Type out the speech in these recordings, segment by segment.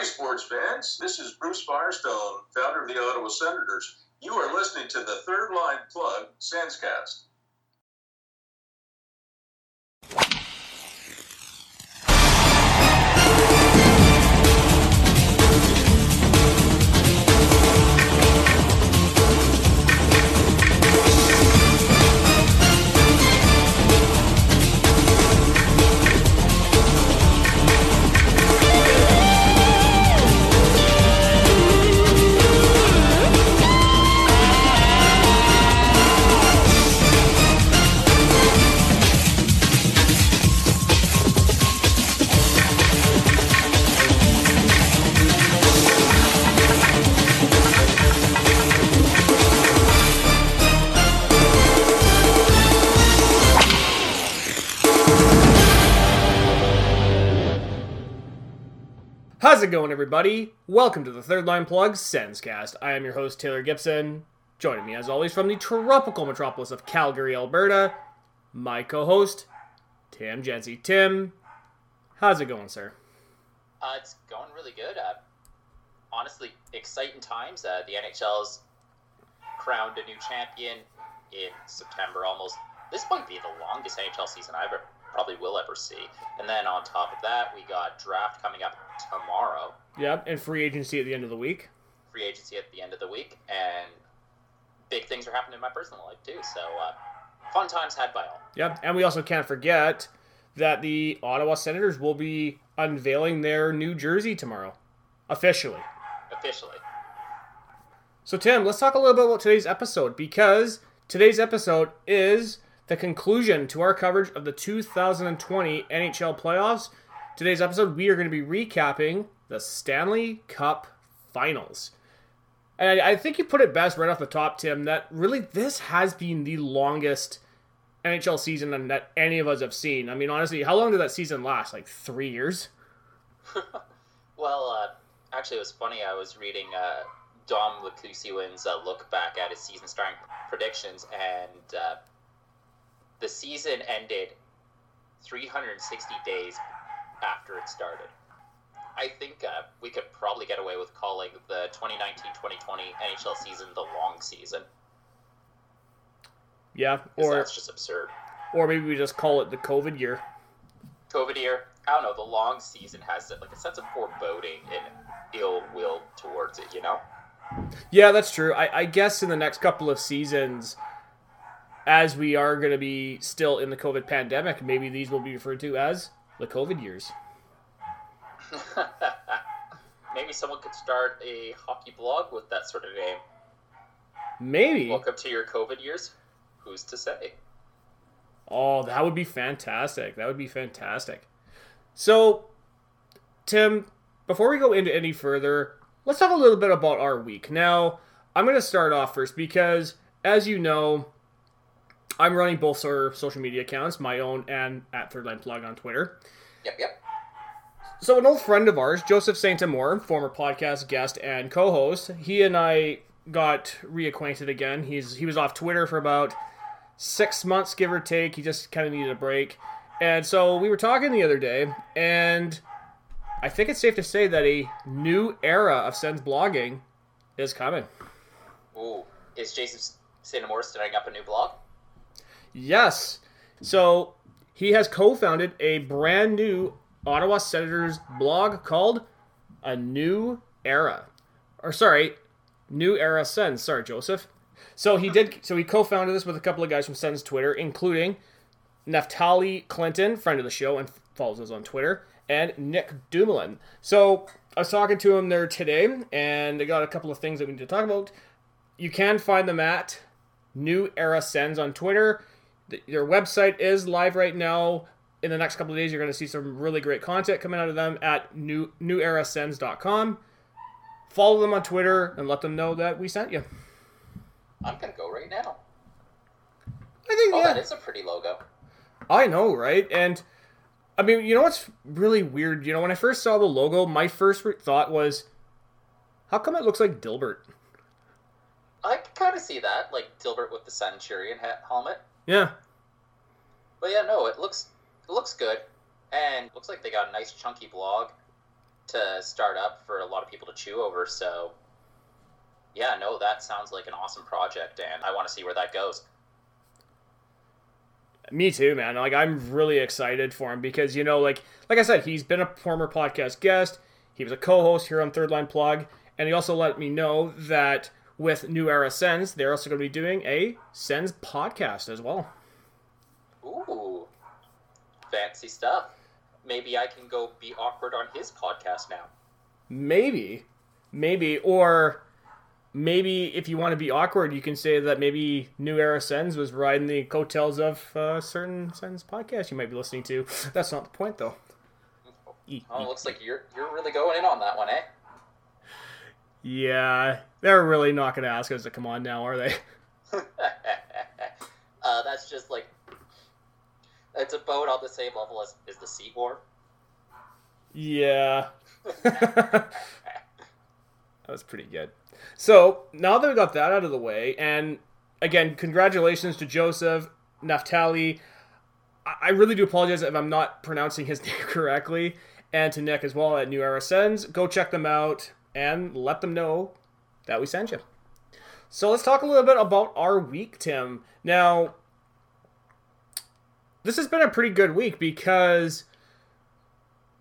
Hi, sports fans. This is Bruce Firestone, founder of the Ottawa Senators. You are listening to the Third Line Plug Senscast. How's it going, everybody? Welcome to the Third Line Plug Senscast. I am your host, Taylor Gibson. Joining me, as always, from the tropical metropolis of Calgary, Alberta, my co-host, Tim Jantzie. Tim, how's it going, sir? It's going really good. Honestly, exciting times. The NHL's crowned a new champion in September almost. This might be the longest NHL season I ever probably will ever see. And then on top of that, we got draft coming up tomorrow. Yep, and free agency at the end of the week. And big things are happening in my personal life, too. So, fun times had by all. Yep, and we also can't forget that the Ottawa Senators will be unveiling their new jersey tomorrow. Officially. So, Tim, let's talk a little bit about today's episode, because today's episode is the conclusion to our coverage of the 2020 NHL playoffs. Today's episode, we are going to be recapping the Stanley Cup Finals. And I think you put it best right off the top, Tim, that really this has been the longest NHL season that any of us have seen. I mean, honestly, how long did that season last? Like 3 years? Well, actually, it was funny. I was reading Dom Lukusiwan's look back at his season starting predictions, and the season ended 360 days after it started. I think we could probably get away with calling the 2019-2020 NHL season the long season. Yeah, or that's just absurd. Or maybe we just call it the COVID year. I don't know. The long season has like a sense of foreboding and ill will towards it, you know? Yeah, that's true. I guess in the next couple of seasons, as we are going to be still in the COVID pandemic, maybe these will be referred to as the COVID years. Maybe someone could start a hockey blog with that sort of name. Maybe. Welcome to your COVID years. Who's to say? Oh, that would be fantastic. So, Tim, before we go into any further, let's talk a little bit about our week. Now, I'm going to start off first because, as you know, I'm running both social media accounts, my own and at Third Line Plug on Twitter. Yep. So an old friend of ours, Joseph St. Amour, former podcast guest and co-host, he and I got reacquainted again. He was off Twitter for about 6 months, give or take. He just kind of needed a break. And so we were talking the other day, and I think it's safe to say that a new era of Sens blogging is coming. Ooh, is Joseph St. Amour starting up a new blog? Yes. So he has co-founded a brand new Ottawa Senators blog called A New Era. New Era Sens. Sorry, Joseph. So he co-founded this with a couple of guys from Sens Twitter, including Naftali Clinton, friend of the show and follows us on Twitter, and Nick Dumoulin. So I was talking to him there today, and I got a couple of things that we need to talk about. You can find them at New Era Sens on Twitter. Their website is live right now. In the next couple of days, you're going to see some really great content coming out of them at newerasens.com. Follow them on Twitter and let them know that we sent you. I'm going to go right now. That is a pretty logo. I know, right? And, I mean, you know what's really weird? You know, when I first saw the logo, my first thought was, how come it looks like Dilbert? I can kind of see that, like Dilbert with the Centurion helmet. Yeah. But yeah, no, it looks good, and looks like they got a nice chunky blog. to start up for a lot of people to chew over. So yeah, no, that sounds like an awesome project, and I want to see where that goes. Me too, man. Like, I'm really excited for him because, you know, like I said, he's been a former podcast guest. He was a co-host here on Third Line Plug, and he also let me know that with New Era Sens, they're also going to be doing a Sens podcast as well. Ooh, fancy stuff. Maybe I can go be awkward on his podcast now. Maybe, or... Maybe if you want to be awkward, you can say that maybe New Era Sens was riding the coattails of a certain Sens podcast you might be listening to. That's not the point, though. Oh, it looks like you're really going in on that one, eh? Yeah, they're really not going to ask us to come on now, are they? That's just like... It's about on the same level as is the Sea War. Yeah. That was pretty good. So, now that we got that out of the way, and again, congratulations to Joseph, Naftali. I really do apologize if I'm not pronouncing his name correctly, and to Nick as well at New Era Sens. Go check them out and let them know that we sent you. So, let's talk a little bit about our week, Tim. Now, this has been a pretty good week because...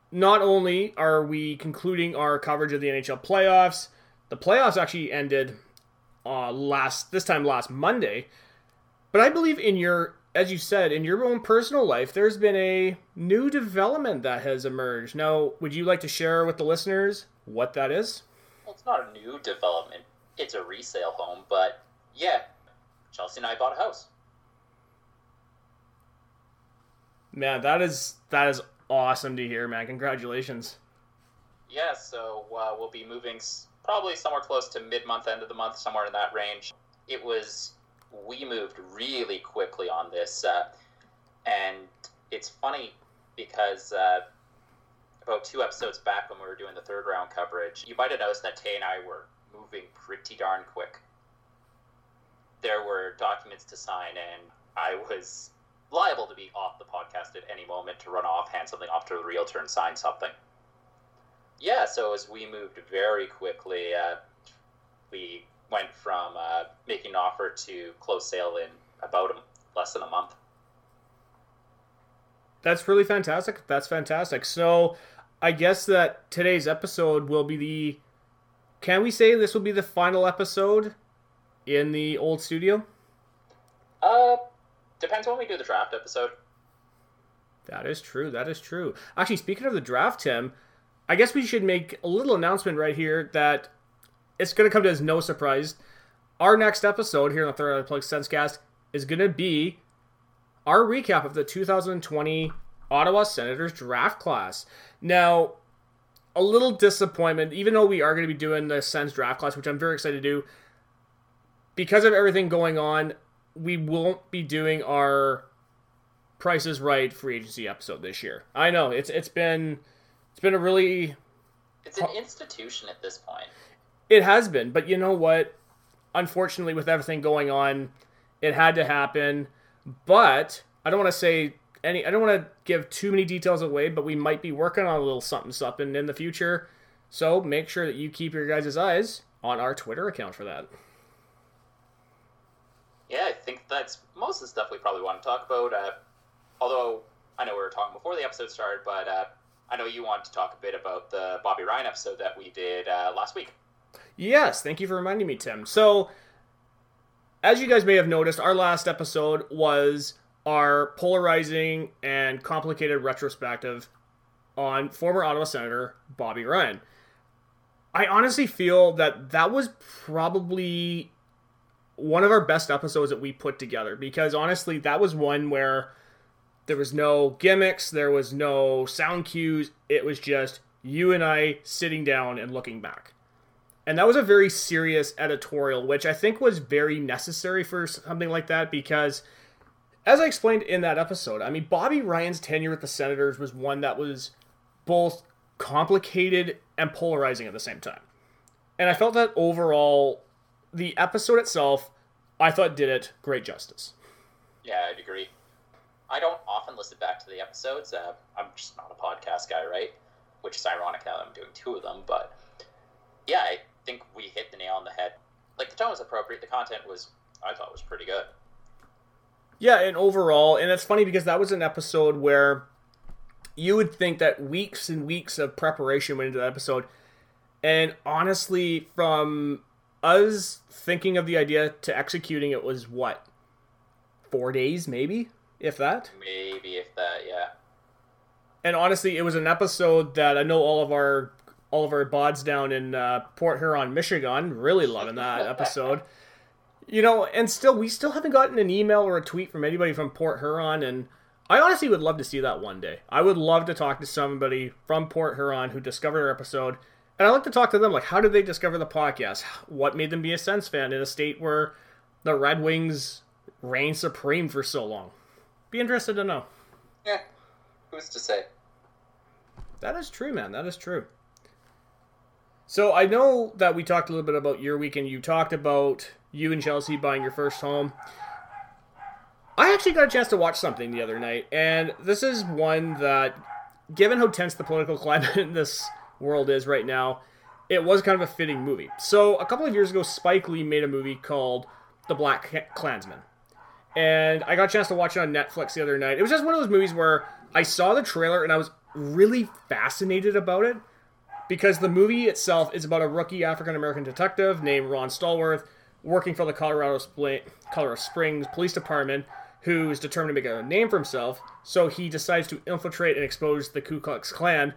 Not only are we concluding our coverage of the NHL playoffs, the playoffs actually ended last Monday. But I believe in your own personal life, there's been a new development that has emerged. Now, would you like to share with the listeners what that is? Well, it's not a new development. It's a resale home, but yeah, Chelsea and I bought a house. Man, that is awesome to hear, man. Congratulations. Yeah, so we'll be moving probably somewhere close to mid-month, end of the month, somewhere in that range. We moved really quickly on this, and it's funny because about two episodes back when we were doing the third round coverage, you might have noticed that Tay and I were moving pretty darn quick. There were documents to sign, and I was... liable to be off the podcast at any moment to run off, hand something off to the realtor and sign something. Yeah, so as we moved very quickly, we went from making an offer to close sale in less than a month. That's really fantastic. That's fantastic. So I guess that today's episode will be can we say this will be the final episode in the old studio? Depends when we do the draft episode. That is true. Actually, speaking of the draft, Tim, I guess we should make a little announcement right here that it's going to come as no surprise. Our next episode here on the Third Line Plug Sensecast is going to be our recap of the 2020 Ottawa Senators draft class. Now, a little disappointment, even though we are going to be doing the Sens draft class, which I'm very excited to do, because of everything going on, we won't be doing our Price is Right free agency episode this year. I know it's been a really... It's an institution at this point. It has been, but you know what? Unfortunately, with everything going on, it had to happen. But I don't want to give too many details away, but we might be working on a little something in the future. So make sure that you keep your guys' eyes on our Twitter account for that. Yeah, I think that's most of the stuff we probably want to talk about, although I know we were talking before the episode started, but I know you wanted to talk a bit about the Bobby Ryan episode that we did last week. Yes, thank you for reminding me, Tim. So, as you guys may have noticed, our last episode was our polarizing and complicated retrospective on former Ottawa Senator Bobby Ryan. I honestly feel that was probably... one of our best episodes that we put together, because honestly, that was one where there was no gimmicks, there was no sound cues. It was just you and I sitting down and looking back. And that was a very serious editorial, which I think was very necessary for something like that, because as I explained in that episode, I mean, Bobby Ryan's tenure with the Senators was one that was both complicated and polarizing at the same time. And I felt that overall... the episode itself, I thought, did it great justice. Yeah, I'd agree. I don't often listen back to the episodes. I'm just not a podcast guy, right? which is ironic now that I'm doing two of them. But yeah, I think we hit the nail on the head. Like, the tone was appropriate. The content was, I thought, was pretty good. Yeah, and overall, and it's funny because that was an episode where you would think that weeks and weeks of preparation went into that episode. And honestly, from us thinking of the idea to executing it was, what, 4 days maybe, if that? Maybe, if that, yeah. And honestly, it was an episode that I know all of our bods down in Port Huron, Michigan, really loving that episode. You know, and we still haven't gotten an email or a tweet from anybody from Port Huron, and I honestly would love to see that one day. I would love to talk to somebody from Port Huron who discovered our episode, and I'd like to talk to them, like, how did they discover the podcast? What made them be a Sens fan in a state where the Red Wings reign supreme for so long? Be interested to know. Yeah, who's to say? That is true, man, that is true. So I know that we talked a little bit about your weekend. You talked about you and Chelsea buying your first home. I actually got a chance to watch something the other night, and this is one that, given how tense the political climate in this world is right now, it was kind of a fitting movie. So a couple of years ago, Spike Lee made a movie called The Black Klansman, and I got a chance to watch it on Netflix the other night. It was just one of those movies where I saw the trailer, and I was really fascinated about it, because the movie itself is about a rookie African-American detective named Ron Stallworth working for the Colorado Springs Police Department, who is determined to make a name for himself. So he decides to infiltrate and expose the Ku Klux Klan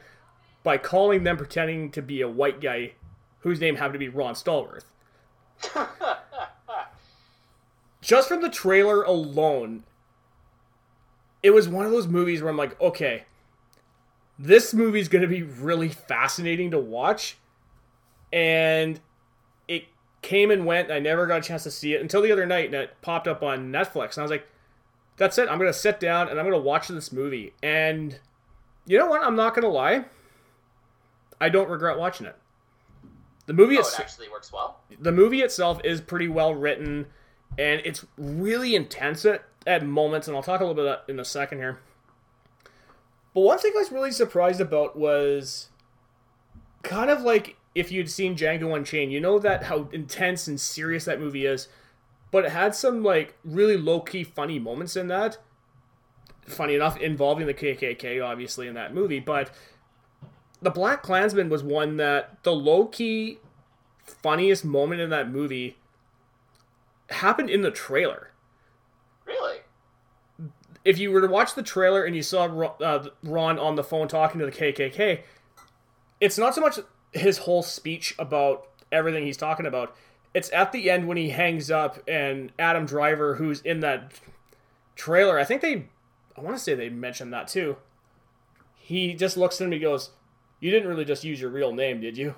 by calling them, pretending to be a white guy whose name happened to be Ron Stallworth. Just from the trailer alone, it was one of those movies where I'm like, okay, this movie's going to be really fascinating to watch, and it came and went, and I never got a chance to see it until the other night, and it popped up on Netflix, and I was like, that's it, I'm going to sit down, and I'm going to watch this movie, and you know what, I'm not going to lie, I don't regret watching it. The movie it actually works well. The movie itself is pretty well written, and it's really intense at moments, and I'll talk a little bit in a second here. But one thing I was really surprised about was kind of like if you'd seen Django Unchained, you know that how intense and serious that movie is, but it had some like really low-key funny moments in that. Funny enough, involving the KKK, obviously, in that movie, but The Black Klansman was one that the low-key funniest moment in that movie happened in the trailer. Really? If you were to watch the trailer and you saw Ron on the phone talking to the KKK, it's not so much his whole speech about everything he's talking about. It's at the end when he hangs up and Adam Driver, who's in that trailer, I want to say they mentioned that too. He just looks at him and he goes, "You didn't really just use your real name, did you?"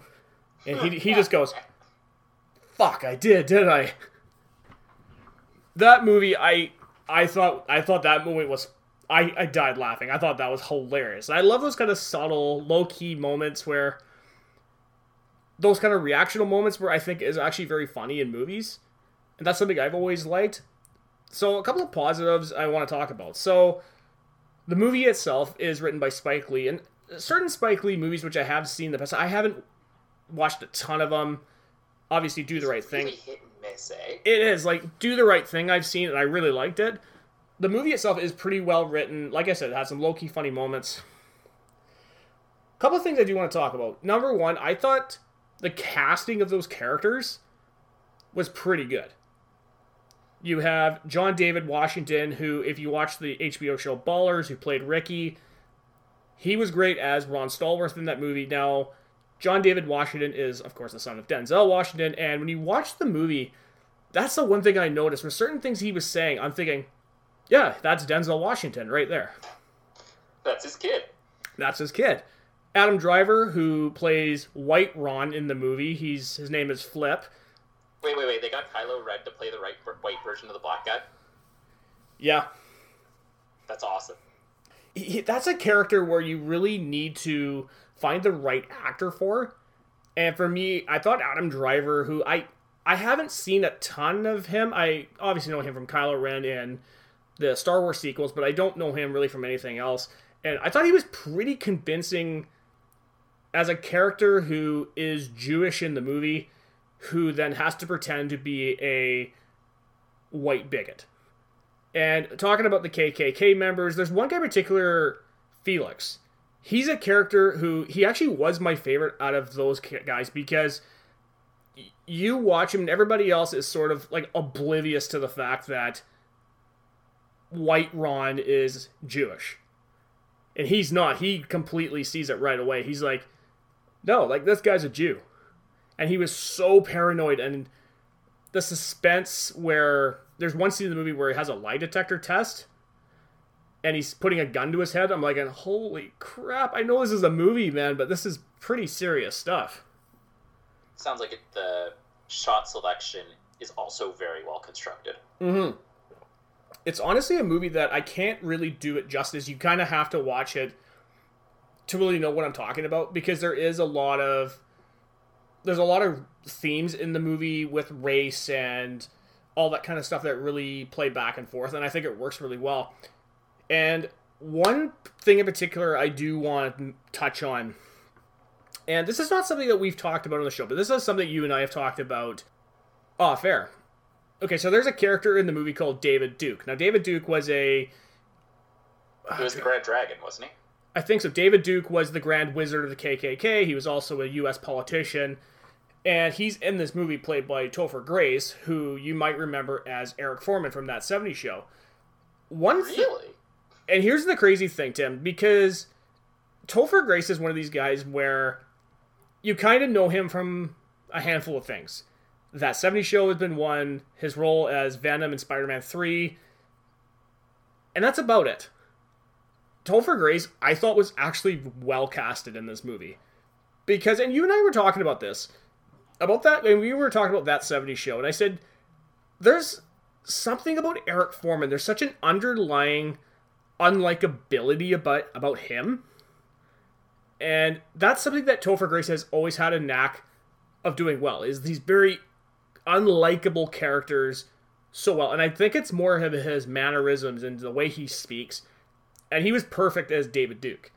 And he just goes, "Fuck, I did, didn't I?" That movie, I thought that moment was... I died laughing. I thought that was hilarious. I love those kind of subtle, low-key moments where... Those kind of reactional moments where I think is actually very funny in movies. And that's something I've always liked. So a couple of positives I want to talk about. So the movie itself is written by Spike Lee. And certain Spike Lee movies, which I have seen in the past, I haven't watched a ton of them. Obviously, Do the Right Thing. It is, like, Do the Right Thing I've seen, and I really liked it. The movie itself is pretty well written. Like I said, it has some low-key funny moments. A couple of things I do want to talk about. Number one, I thought the casting of those characters was pretty good. You have John David Washington, who, if you watch the HBO show Ballers, who played Ricky, he was great as Ron Stallworth in that movie. Now, John David Washington is, of course, the son of Denzel Washington, and when you watch the movie, that's the one thing I noticed. With certain things he was saying, I'm thinking, yeah, that's Denzel Washington right there. That's his kid. That's his kid. Adam Driver, who plays White Ron in the movie, his name is Flip. Wait, they got Kylo Ren to play the white version of the black guy? Yeah. That's awesome. That's a character where you really need to find the right actor for. And for me, I thought Adam Driver, who I haven't seen a ton of him. I obviously know him from Kylo Ren and the Star Wars sequels, but I don't know him really from anything else. And I thought he was pretty convincing as a character who is Jewish in the movie, who then has to pretend to be a white bigot. And talking about the KKK members, there's one guy in particular, Felix. He's a character who, he actually was my favorite out of those guys, because you watch him and everybody else is sort of like oblivious to the fact that white Ron is Jewish. And he's not. He completely sees it right away. He's like, no, like, this guy's a Jew. And he was so paranoid. And the suspense where... There's one scene in the movie where he has a lie detector test. And he's putting a gun to his head. I'm like, holy crap. I know this is a movie, man, but this is pretty serious stuff. Sounds like the shot selection is also very well constructed. Mm-hmm. It's honestly a movie that I can't really do it justice. You kind of have to watch it to really know what I'm talking about, because there's a lot of themes in the movie with race and all that kind of stuff that really play back and forth, and I think it works really well. And one thing in particular I do want to touch on, and this is not something that we've talked about on the show, but this is something you and I have talked about off air. Okay, so there's a character in the movie called David Duke. Now, David Duke was the Grand Dragon, wasn't he? I think so. David Duke was the Grand Wizard of the KKK. He was also a U.S. politician. And he's in this movie played by Topher Grace, who you might remember as Eric Foreman from That 70s Show. Really? And here's the crazy thing, Tim, because Topher Grace is one of these guys where you kind of know him from a handful of things. That 70s Show has been one, his role as Venom in Spider-Man 3, and that's about it. Topher Grace, I thought, was actually well casted in this movie. Because, and you and I were talking about this, about that, and we were talking about That 70s Show, and I said, there's something about Eric Foreman, there's such an underlying unlikability about him, and that's something that Topher Grace has always had a knack of doing well, is these very unlikable characters so well. And I think it's more of his mannerisms and the way he speaks. And he was perfect as David Duke,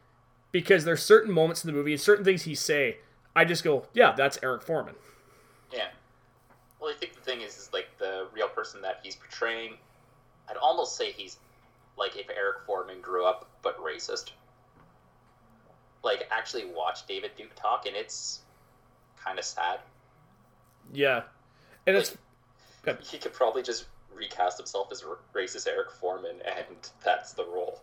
because there's certain moments in the movie and certain things he say, I just go, yeah, that's Eric Foreman. Yeah. Well, I think the thing is like the real person that he's portraying, I'd almost say he's like if Eric Foreman grew up, but racist. Like, actually watch David Duke talk, and it's kind of sad. Yeah. And like, it's... He could probably just recast himself as racist Eric Foreman, and that's the role.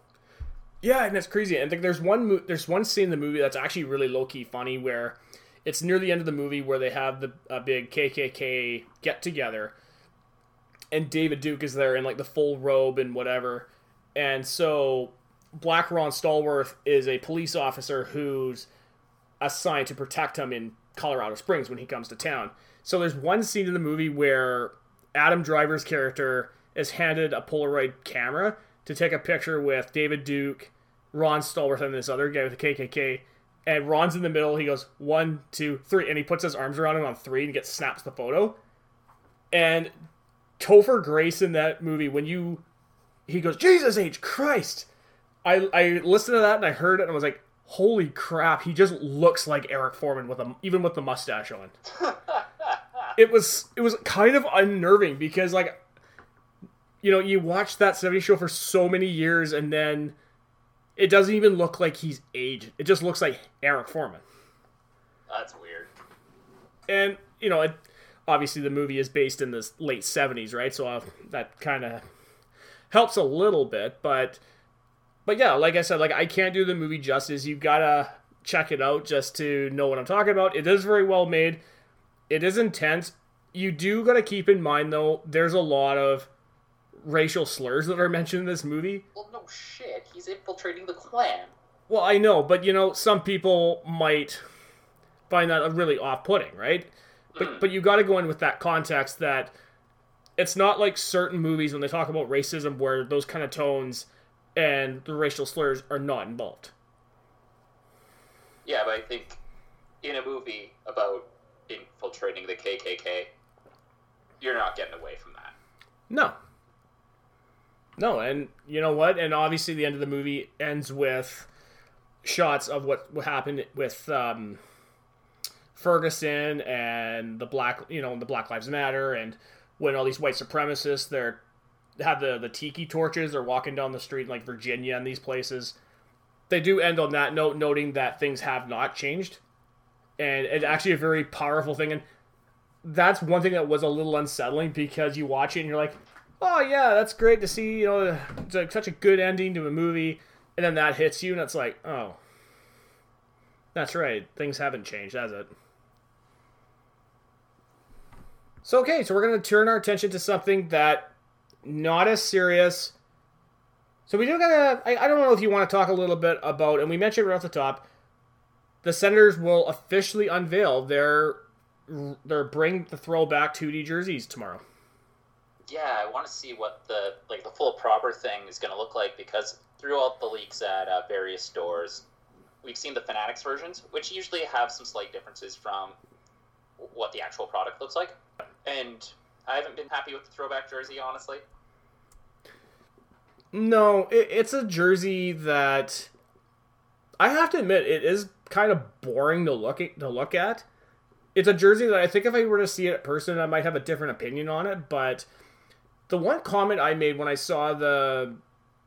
Yeah, and it's crazy. And like, there's one scene in the movie that's actually really low-key funny, where it's near the end of the movie where they have a big KKK get-together, and David Duke is there in like the full robe and whatever. And so Black Ron Stallworth is a police officer who's assigned to protect him in Colorado Springs when he comes to town. So there's one scene in the movie where Adam Driver's character is handed a Polaroid camera to take a picture with David Duke, Ron Stallworth, and this other guy with the KKK. And Ron's in the middle. He goes, 1, 2, 3. And he puts his arms around him on 3 and snaps the photo. And Topher Grace in that movie, he goes, Jesus H. Christ. I listened to that and I heard it and I was like, holy crap, he just looks like Eric Foreman, even with the mustache on. It was kind of unnerving, because, like, you know, you watch That 70s Show for so many years, and then it doesn't even look like he's aged. It just looks like Eric Foreman. That's weird. And, you know, obviously the movie is based in the late 70s, right? So that kind of helps a little bit, But yeah, like I said, like, I can't do the movie justice. You gotta check it out just to know what I'm talking about. It is very well made. It is intense. You do gotta keep in mind, though, there's a lot of racial slurs that are mentioned in this movie. Well, no shit. He's infiltrating the Klan. Well, I know, but, you know, some people might find that really off-putting, right? But you gotta go in with that context that it's not like certain movies when they talk about racism where those kind of tones... and the racial slurs are not involved. Yeah, but I think in a movie about infiltrating the KKK, you're not getting away from that. No. No, and you know what? And obviously the end of the movie ends with shots of what happened with Ferguson and the Black Lives Matter, and when all these white supremacists have the tiki torches, they're walking down the street in like Virginia and these places. They do end on that note, noting that things have not changed, and it's actually a very powerful thing. And that's one thing that was a little unsettling, because you watch it and you're like, oh yeah, that's great to see, you know, it's like such a good ending to a movie, and then that hits you and it's like, oh, that's right, things haven't changed, has it? So okay, so we're going to turn our attention to something that not as serious. So we do got to, I don't know if you want to talk a little bit about, and we mentioned right off the top, the Senators will officially unveil their bring the throwback 2D jerseys tomorrow. Yeah, I want to see what the full proper thing is going to look like, because throughout the leaks at various stores, we've seen the Fanatics versions, which usually have some slight differences from what the actual product looks like. And I haven't been happy with the throwback jersey, honestly. No, it's a jersey that I have to admit, it is kind of boring to look at. It's a jersey that I think if I were to see it in person, I might have a different opinion on it. But the one comment I made when I saw the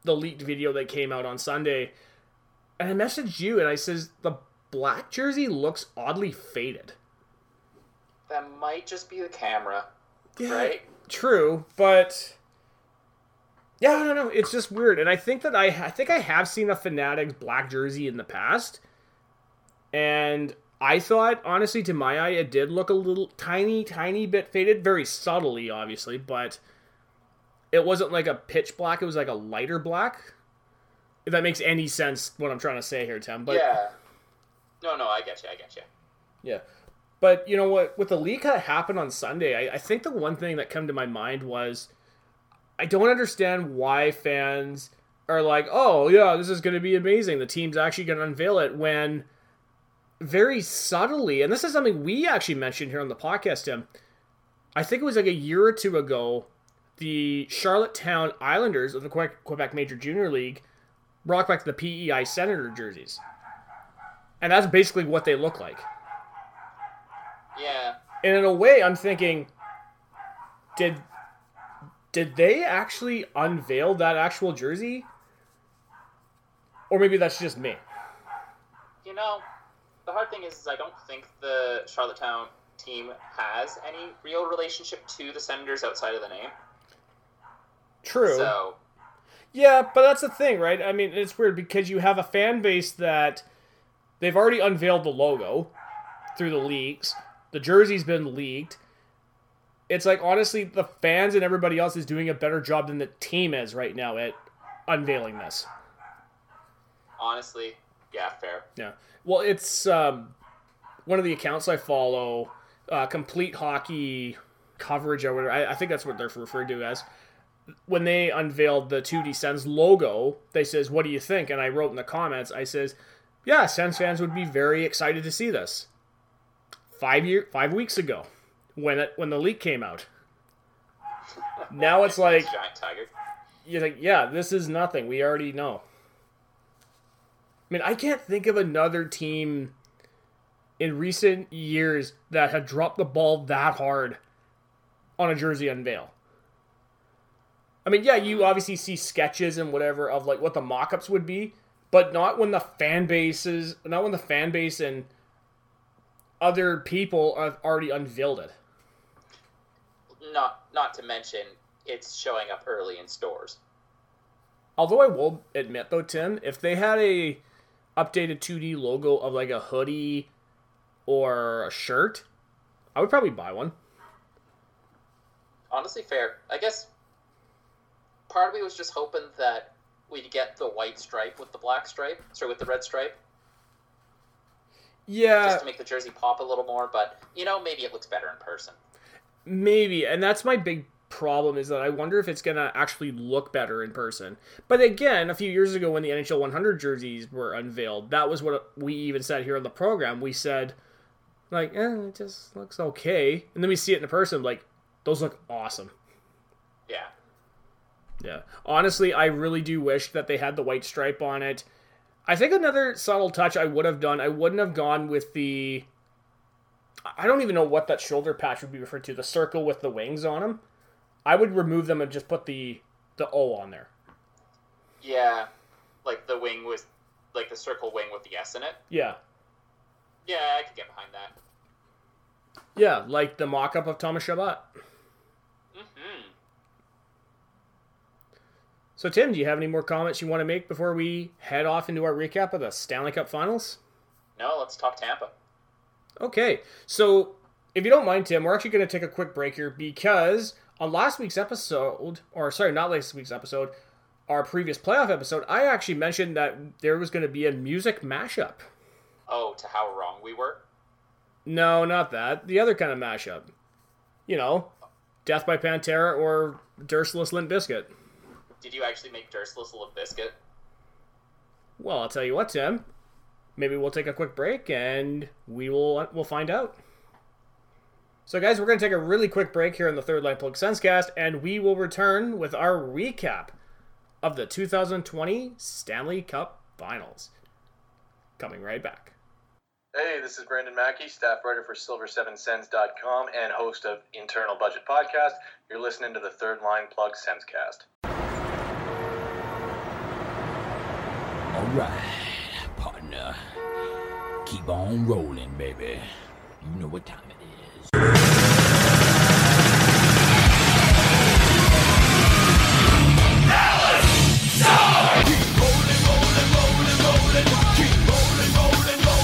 leaked video that came out on Sunday, and I messaged you and I says, the black jersey looks oddly faded. That might just be the camera, yeah, right? True, but yeah, I don't know. It's just weird. And I think that I have seen a Fanatics black jersey in the past, and I thought, honestly, to my eye, it did look a little tiny bit faded, very subtly, obviously, but it wasn't like a pitch black. It was like a lighter black. If that makes any sense, what I'm trying to say here, Tim. But yeah. No, I get you. Yeah. But, you know what, with the leak that happened on Sunday, I think the one thing that came to my mind was, I don't understand why fans are like, oh, yeah, this is going to be amazing, the team's actually going to unveil it, when very subtly, and this is something we actually mentioned here on the podcast, Tim, I think it was like a year or two ago, the Charlottetown Islanders of the Quebec Major Junior League brought back the PEI Senator jerseys. And that's basically what they look like. Yeah. And in a way, I'm thinking, did they actually unveil that actual jersey? Or maybe that's just me. You know, the hard thing is I don't think the Charlottetown team has any real relationship to the Senators outside of the name. True. So. Yeah, but that's the thing, right? I mean, it's weird because you have a fan base that they've already unveiled the logo through the leaks. The jersey's been leaked. It's like, honestly, the fans and everybody else is doing a better job than the team is right now at unveiling this. Honestly, yeah, fair. Yeah. Well, it's one of the accounts I follow, Complete Hockey Coverage, or whatever. I think that's what they're referred to as. When they unveiled the 2D Sens logo, they says, what do you think? And I wrote in the comments, I says, yeah, Sens fans would be very excited to see this. 5 weeks ago, when the leak came out. Now it's like, giant tiger. You're like, yeah, this is nothing. We already know. I mean, I can't think of another team in recent years that had dropped the ball that hard on a jersey unveil. I mean, yeah, you obviously see sketches and whatever of like what the mock-ups would be, but not when the fan base and other people have already unveiled it. Not to mention, it's showing up early in stores. Although I will admit, though, Tim, if they had a updated 2D logo of like a hoodie or a shirt, I would probably buy one. Honestly, fair. I guess part of me was just hoping that we'd get the white stripe with the black stripe, sorry, with the red stripe. Yeah. Just to make the jersey pop a little more, but, you know, maybe it looks better in person. Maybe, and that's my big problem, is that I wonder if it's going to actually look better in person. But again, a few years ago when the NHL 100 jerseys were unveiled, that was what we even said here on the program. We said, like, it just looks okay. And then we see it in person, like, those look awesome. Yeah. Yeah. Honestly, I really do wish that they had the white stripe on it. I think another subtle touch I would have done, I wouldn't have gone with the I don't even know what that shoulder patch would be referred to, the circle with the wings on them. I would remove them and just put the O on there. Yeah, like the wing with, like the circle wing with the S in it? Yeah. Yeah, I could get behind that. Yeah, like the mock-up of Thomas Chabot. Mm-hmm. So, Tim, do you have any more comments you want to make before we head off into our recap of the Stanley Cup Finals? No, let's talk Tampa. Okay, so if you don't mind, Tim, we're actually going to take a quick break here because on last week's episode, or sorry, not last week's episode, our previous playoff episode, I actually mentioned that there was going to be a music mashup. Oh, to how wrong we were? No, not that. The other kind of mashup. You know, Death by Pantera or Durstless Limp Bizkit. Did you actually make Durstless Limp Bizkit? Well, I'll tell you what, Tim. Maybe we'll take a quick break, and we'll find out. So, guys, we're going to take a really quick break here on the Third Line Plug Sensecast, and we will return with our recap of the 2020 Stanley Cup Finals. Coming right back. Hey, this is Brandon Mackey, staff writer for Silver7Sens.com and host of Internal Budget Podcast. You're listening to the Third Line Plug Sensecast. All right. Keep on rolling, baby. You know what time it is. Dallas Stars! Keep rolling, rolling, rolling, rolling. Keep rolling, rolling, rolling, rolling.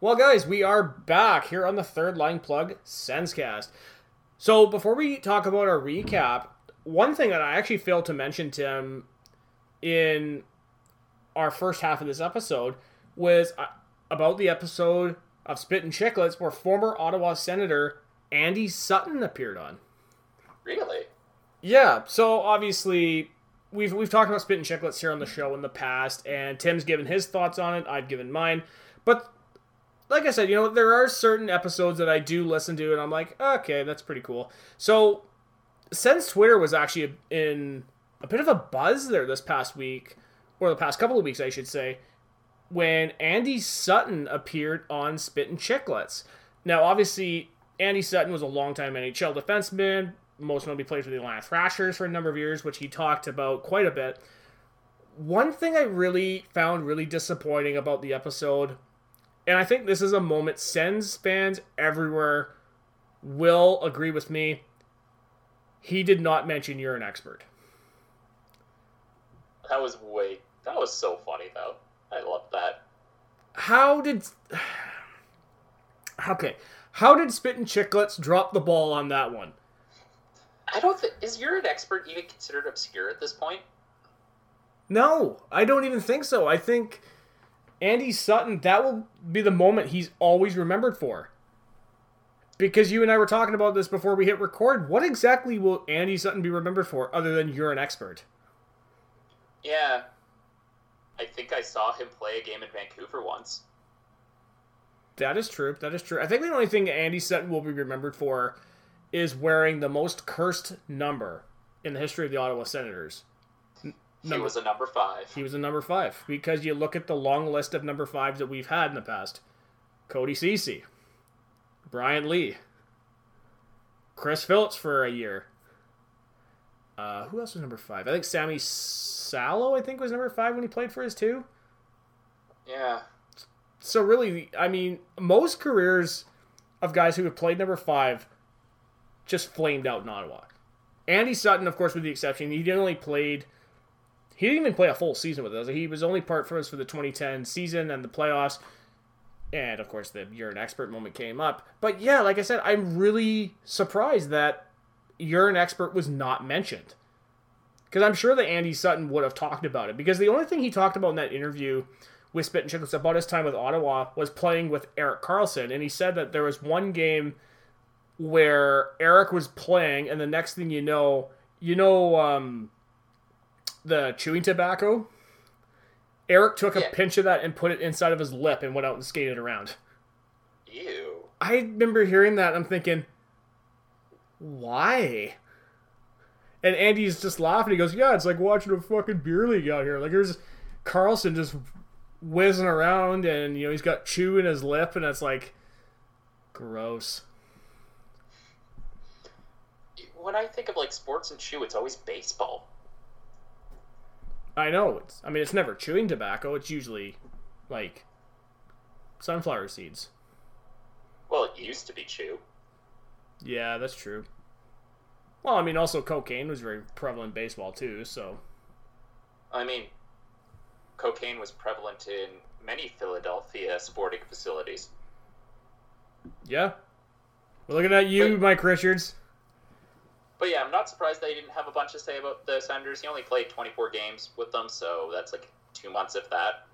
Well, guys, we are back here on the Third Line Plug Sensecast. So before we talk about our recap, one thing that I actually failed to mention, Tim, in our first half of this episode was about the episode of Spitting Chicklets where former Ottawa Senator Andy Sutton appeared on. Really? Yeah. So obviously, we've talked about Spitting Chicklets here on the show in the past, and Tim's given his thoughts on it. I've given mine, but like I said, you know, there are certain episodes that I do listen to, and I'm like, okay, that's pretty cool. So, since Twitter was actually in a bit of a buzz there this past week, or the past couple of weeks, I should say, when Andy Sutton appeared on Spittin' Chicklets. Now, obviously, Andy Sutton was a longtime NHL defenseman, most notably played for the Atlanta Thrashers for a number of years, which he talked about quite a bit. One thing I really found really disappointing about the episode, and I think this is a moment Sens fans everywhere will agree with me, he did not mention You're an Expert. That was so funny, though. I love that. How did Spittin' Chicklets drop the ball on that one? Is You're an Expert even considered obscure at this point? No, I don't even think so. I think Andy Sutton, that will be the moment he's always remembered for. Because you and I were talking about this before we hit record. What exactly will Andy Sutton be remembered for other than You're an Expert? Yeah. I think I saw him play a game in Vancouver once. That is true. That is true. I think the only thing Andy Sutton will be remembered for is wearing the most cursed number in the history of the Ottawa Senators. He was a number 5. He was a number 5. Because you look at the long list of number 5s that we've had in the past. Cody Ceci. Bryant Lee. Chris Phillips for a year. Who else was number 5? I think Sammy Salo, was number 5 when he played for us too. Yeah. So really, I mean, most careers of guys who have played number 5 just flamed out in Ottawa. Andy Sutton, of course, with the exception, he didn't even play a full season with us. He was only part for us for the 2010 season and the playoffs. And, of course, the You're an Expert moment came up. But, yeah, like I said, I'm really surprised that You're an Expert was not mentioned. Because I'm sure that Andy Sutton would have talked about it. Because the only thing he talked about in that interview with Spitting Chicklets about his time with Ottawa was playing with Eric Carlson. And he said that there was one game where Eric was playing, and the next thing the chewing tobacco, Eric took a pinch of that and put it inside of his lip and went out and skated around. Ew. I remember hearing that and I'm thinking, why? And Andy's just laughing. He goes, yeah, it's like watching a fucking beer league out here. Like, there's Carlson just whizzing around and, he's got chew in his lip and it's like, gross. When I think of, sports and chew, it's always baseball. I know. It's never chewing tobacco. It's usually, sunflower seeds. Well, it used to be chew. Yeah, that's true. Well, also cocaine was very prevalent in baseball, too, so... cocaine was prevalent in many Philadelphia sporting facilities. Yeah. We're looking at you, Mike Richards. But yeah, I'm not surprised that he didn't have a bunch to say about the Senators. He only played 24 games with them, so that's 2 months, if that.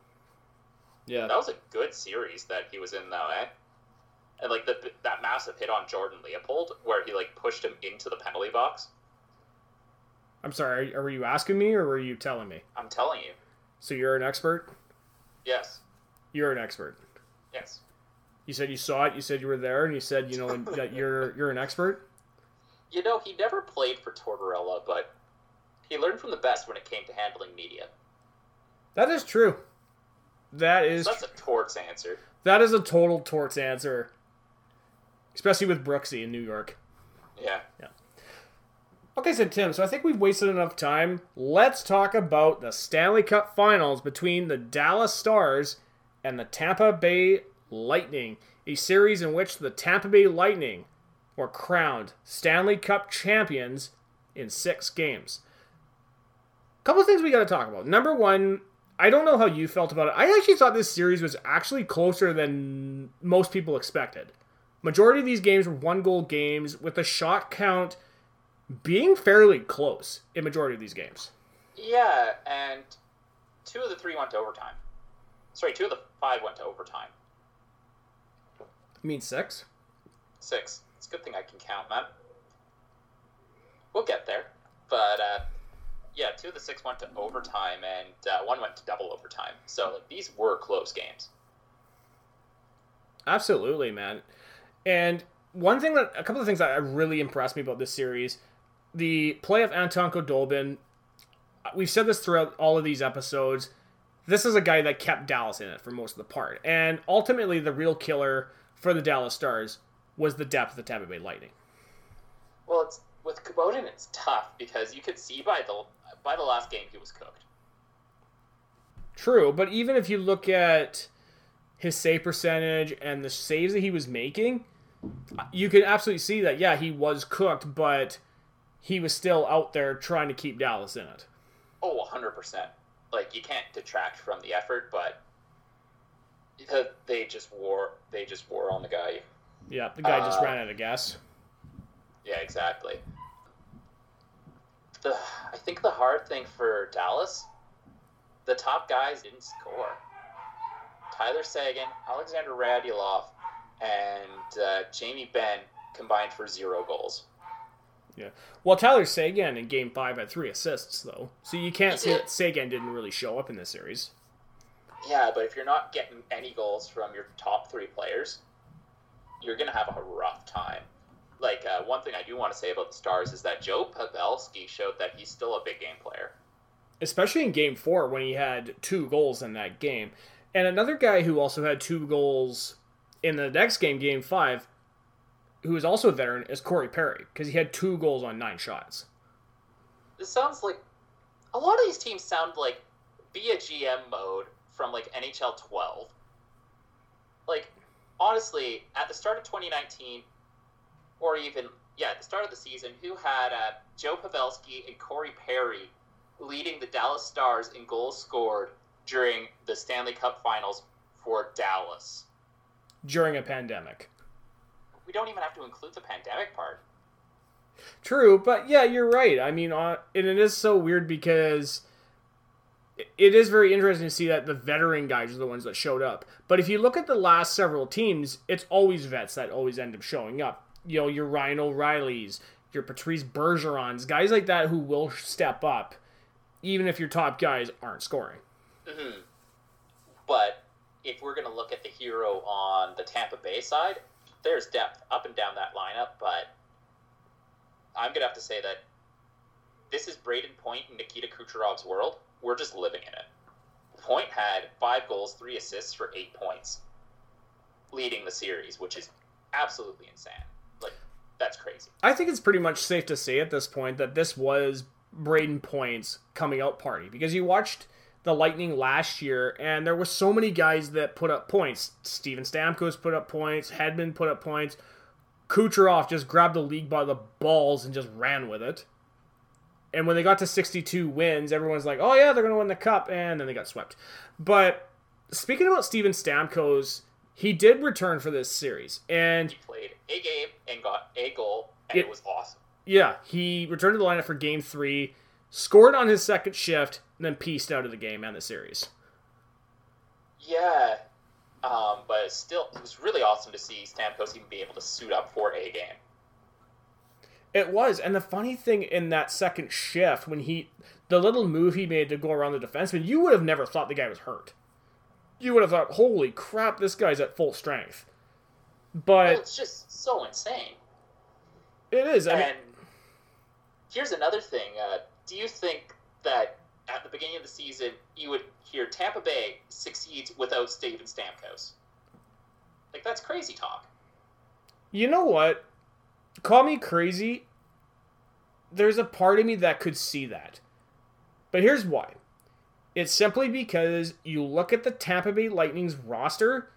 Yeah. That was a good series that he was in, though, eh? And that massive hit on Jordan Leopold, where he pushed him into the penalty box. I'm sorry, were you asking me or were you telling me? I'm telling you. So you're an expert? Yes. You're an expert? Yes. You said you saw it, you said you were there, and you said, that you're an expert? He never played for Tortorella, but he learned from the best when it came to handling media. That is true. That's a torts answer. That is a total torts answer. Especially with Brooksy in New York. Yeah. Yeah. Okay, so Tim, I think we've wasted enough time. Let's talk about the Stanley Cup Finals between the Dallas Stars and the Tampa Bay Lightning, a series in which the Tampa Bay Lightning were crowned Stanley Cup champions in 6 games. A couple of things we got to talk about. Number one, I don't know how you felt about it. I actually thought this series was actually closer than most people expected. Majority of these games were 1-goal games, with the shot count being fairly close in majority of these games. Yeah, and 2 of the 3 went to overtime. Sorry, 2 of the 5 went to overtime. You mean 6? 6. It's a good thing I can count, man. We'll get there. But, 2 of the 6 went to overtime, and 1 went to double overtime. So, these were close games. Absolutely, man. And a couple of things that really impressed me about this series, the play of Anton Khudobin. We've said this throughout all of these episodes. This is a guy that kept Dallas in it for most of the part. And ultimately, the real killer for the Dallas Stars was the depth of the Tampa Bay Lightning. Well, with Khudobin, it's tough because you could see by the last game he was cooked. True, but even if you look at his save percentage and the saves that he was making, you could absolutely see that, yeah, he was cooked, but he was still out there trying to keep Dallas in it. Oh, 100%. You can't detract from the effort, but they just wore on the guy. Yeah, the guy just ran out of gas. Yeah, exactly. I think the hard thing for Dallas the top guys didn't score. Tyler Seguin, Alexander Radulov, and Jamie Benn combined for 0 goals. Yeah. Well, Tyler Seguin in Game 5 had 3 assists, though. So you can't say that Seguin didn't really show up in this series. Yeah, but if you're not getting any goals from your top 3 players, you're going to have a rough time. Like, one thing I do want to say about the Stars is that Joe Pavelski showed that he's still a big game player. Especially in Game 4 when he had 2 goals in that game. And another guy who also had 2 goals in the next game, Game 5, who is also a veteran, is Corey Perry, because he had 2 goals on 9 shots. This sounds like... a lot of these teams sound like be a GM mode from, like, NHL 12. Like, honestly, at the start of 2019, or even, at the start of the season, who had Joe Pavelski and Corey Perry leading the Dallas Stars in goals scored during the Stanley Cup Finals for Dallas? During a pandemic. We don't even have to include the pandemic part. True, but yeah, you're right. I mean, and it is so weird because it is very interesting to see that the veteran guys are the ones that showed up. But if you look at the last several teams, it's always vets that always end up showing up. You know, your Ryan O'Reillys, your Patrice Bergerons, guys like that who will step up, even if your top guys aren't scoring. Mm-hmm. But if we're going to look at the hero on the Tampa Bay side, there's depth up and down that lineup, but I'm going to have to say that this is Brayden Point and Nikita Kucherov's world. We're just living in it. Point had 5 goals, 3 assists for 8 points, leading the series, which is absolutely insane. Like, that's crazy. I think it's pretty much safe to say at this point that this was Brayden Point's coming out party, because you watched the Lightning last year, and there were so many guys that put up points. Steven Stamkos put up points. Hedman put up points. Kucherov just grabbed the league by the balls and just ran with it. And when they got to 62 wins, everyone's like, oh yeah, they're going to win the cup, and then they got swept. But speaking about Steven Stamkos, he did return for this series. And he played a game and got a goal, and it was awesome. Yeah, he returned to the lineup for Game 3, scored on his second shift, and then pieced out of the game and the series. Yeah, but still, it was really awesome to see Stamkos even be able to suit up for a game. It was, and the funny thing in that second shift, when the little move he made to go around the defenseman, you would have never thought the guy was hurt. You would have thought, holy crap, this guy's at full strength. But it's just so insane. It is. I mean, here's another thing. Do you think that at the beginning of the season, you would hear Tampa Bay succeeds without Steven Stamkos? Like, that's crazy talk. You know what? Call me crazy. There's a part of me that could see that. But here's why. It's simply because you look at the Tampa Bay Lightning's roster,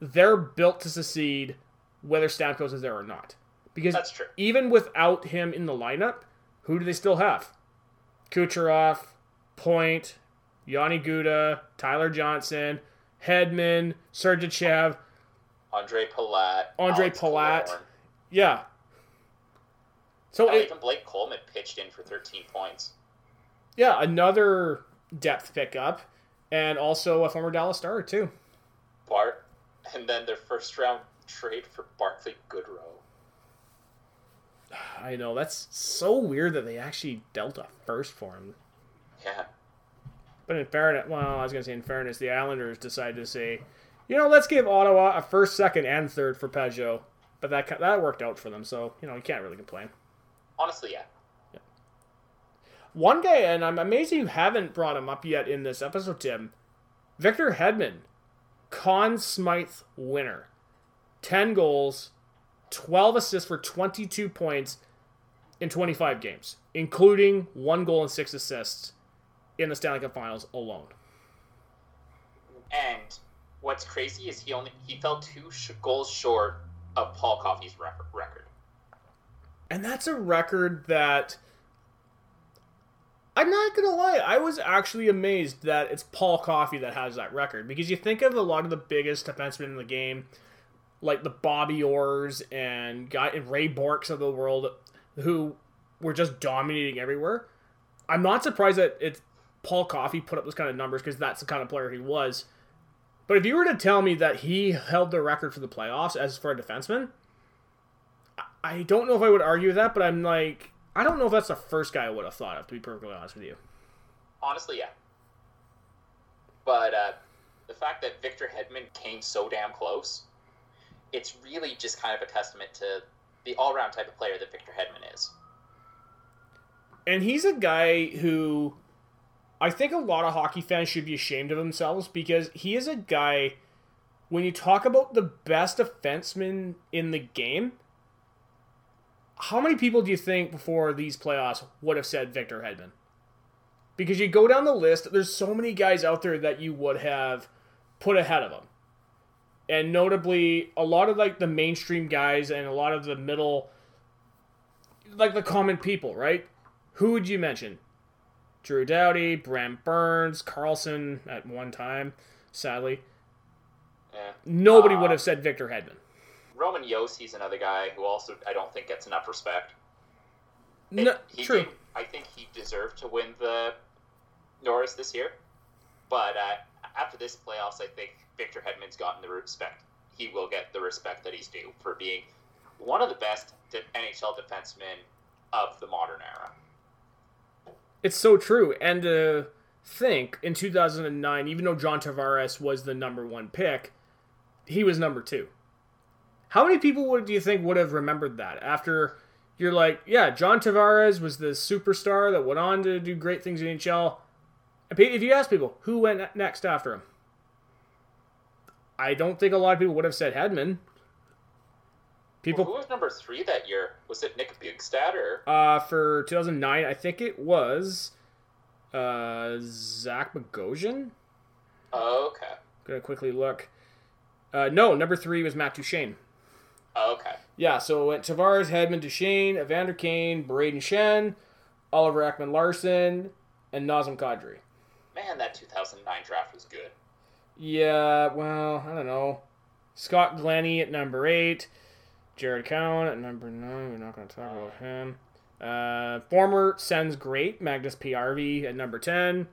they're built to succeed whether Stamkos is there or not. Because that's true. Even without him in the lineup, who do they still have? Kucherov, Point, Yanni Gouda, Tyler Johnson, Hedman, Sergeyev, Andre Palat. Yeah. So even Blake Coleman pitched in for 13 points. Yeah, another depth pickup, and also a former Dallas Star too. And then their first round trade for Barclay Goodrow. I know, that's so weird that they actually dealt a first for him. Yeah. But in fairness, the Islanders decided to say, let's give Ottawa a first, second, and third for Peugeot. But that worked out for them, so, you can't really complain. Honestly, yeah. One guy, and I'm amazed you haven't brought him up yet in this episode, Tim, Victor Hedman, Conn Smythe winner. 10 goals, 12 assists for 22 points in 25 games, including 1 goal and 6 assists in the Stanley Cup Finals alone. And what's crazy is he fell 2 goals short of Paul Coffey's record. And that's a record that, I'm not going to lie, I was actually amazed that it's Paul Coffey that has that record, because you think of a lot of the biggest defensemen in the game, like the Bobby Orrs and Ray Borks of the world, who were just dominating everywhere. I'm not surprised that it's Paul Coffey put up those kind of numbers because that's the kind of player he was. But if you were to tell me that he held the record for the playoffs as for a defenseman, I don't know if I would argue that, but I'm like, I don't know if that's the first guy I would have thought of, to be perfectly honest with you. Honestly, yeah. But the fact that Victor Hedman came so damn close, it's really just kind of a testament to the all-round type of player that Victor Hedman is. And he's a guy who I think a lot of hockey fans should be ashamed of themselves, because he is a guy, when you talk about the best defenseman in the game, how many people do you think before these playoffs would have said Victor Hedman? Because you go down the list, there's so many guys out there that you would have put ahead of him. And notably, a lot of like the mainstream guys and a lot of the middle, like the common people, right? Who would you mention? Drew Doughty, Brent Burns, Carlson at one time, sadly. Yeah. Nobody would have said Victor Hedman. Roman Josi is another guy who also I don't think gets enough respect. No, true. I think he deserved to win the Norris this year. But after this playoffs, I think Victor Hedman's gotten the respect. He will get the respect that he's due for being one of the best NHL defensemen of the modern era. It's so true. And to think, in 2009, even though John Tavares was the number one pick, he was number two. How many people do you think would have remembered that? After you're like, yeah, John Tavares was the superstar that went on to do great things in NHL. If you ask people, who went next after him? I don't think a lot of people would have said Hedman. Who was number three that year? Was it Nick Bugstad or? For 2009, I think it was Zach Bogosian. Oh, okay. Gonna quickly look. No, number three was Matt Duchene. Oh, okay. Yeah, so it went Tavares, Hedman, Duchene, Evander Kane, Braden Shen, Oliver Ekman-Larsson, and Nazem Kadri. Man, that 2009 draft was good. Yeah, well, I don't know. Scott Glennie at number 8. Jared Cowan at number 9. We're not going to talk about him. Former Sens great, Magnus Pjarvi at number 10.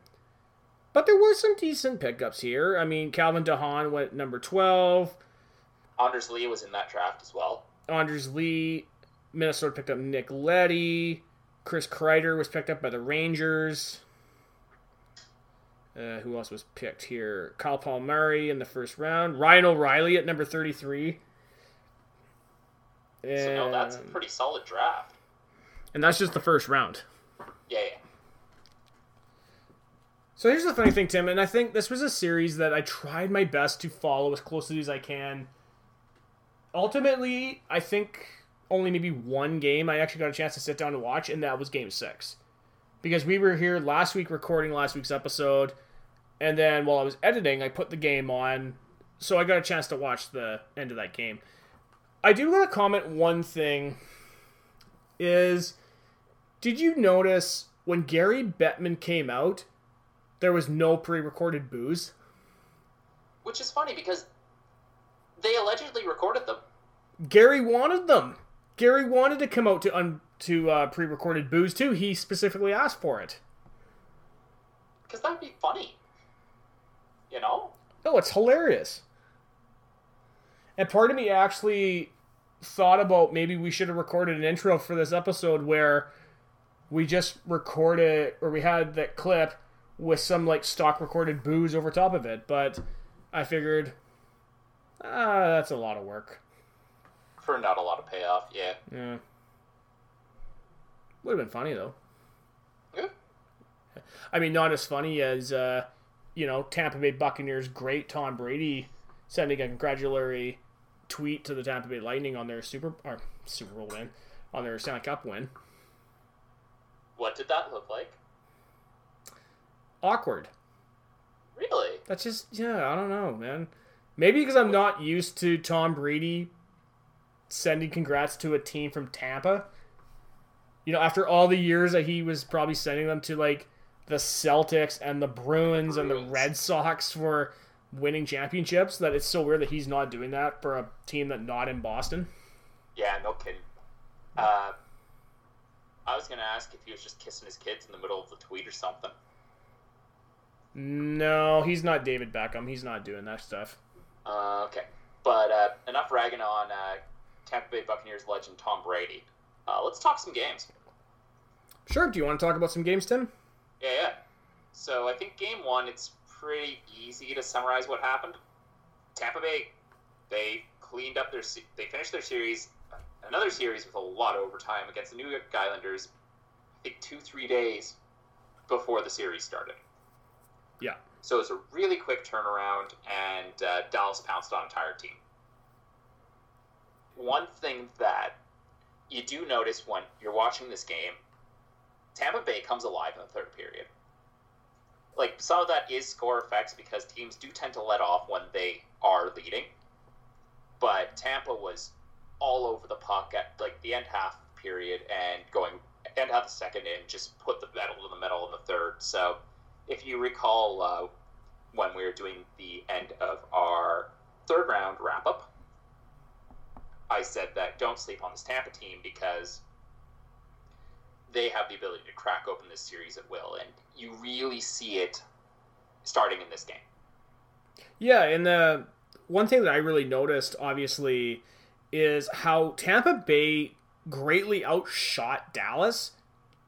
But there were some decent pickups here. I mean, Calvin DeHaan went at number 12. Anders Lee was in that draft as well. Anders Lee. Minnesota picked up Nick Leddy. Chris Kreider was picked up by the Rangers. Who else was picked here? Kyle Palmieri in the first round. Ryan O'Reilly at number 33. So, no, that's a pretty solid draft. And that's just the first round. Yeah, yeah. So here's the funny thing, Tim, and I think this was a series that I tried my best to follow as closely as I can. Ultimately, I think only maybe one game I actually got a chance to sit down to watch, and that was Game 6. Because we were here last week recording last week's episode, and then while I was editing, I put the game on, so I got a chance to watch the end of that game. I do want to comment one thing is, did you notice when Gary Bettman came out, there was no pre-recorded boos? Which is funny because they allegedly recorded them. Gary wanted them. Gary wanted to come out to pre-recorded boos too. He specifically asked for it. Because that'd be funny. You know? No, it's hilarious. And part of me actually thought about maybe we should have recorded an intro for this episode where we just recorded, or we had that clip with some like stock recorded boos over top of it, but I figured that's a lot of work for not a lot of payoff. Yeah, would have been funny though. Yeah. I mean, not as funny as Tampa Bay Buccaneers great Tom Brady sending a congratulatory tweet to the Tampa Bay Lightning on their Super Bowl win, on their Stanley Cup win. What did that look like? Awkward. Really? That's just, yeah, I don't know, man. Maybe because I'm not used to Tom Brady sending congrats to a team from Tampa. You know, after all the years that he was probably sending them to, like, the Celtics and the Bruins. And the Red Sox for winning championships, that it's so weird that he's not doing that for a team that's not in Boston. Yeah, no kidding. I was going to ask if he was just kissing his kids in the middle of the tweet or something. No, he's not David Beckham. He's not doing that stuff. Okay. But enough ragging on Tampa Bay Buccaneers legend Tom Brady. Let's talk some games. Sure. Do you want to talk about some games, Tim? Yeah. So I think game one, it's pretty easy to summarize what happened. Tampa Bay, they cleaned up they finished their series, another series with a lot of overtime against the New York Islanders, I think 2-3 days before the series started. Yeah. So it was a really quick turnaround, and Dallas pounced on a tired team. One thing that you do notice when you're watching this game, Tampa Bay comes alive in the third period. Like, some of that is score effects because teams do tend to let off when they are leading. But Tampa was all over the puck at, like, the end half period and going end half the second and just put the pedal to the metal in the third. So if you recall when we were doing the end of our third round wrap-up, I said that don't sleep on this Tampa team because they have the ability to crack open this series at will, and you really see it starting in this game. Yeah, and the one thing that I really noticed, obviously, is how Tampa Bay greatly outshot Dallas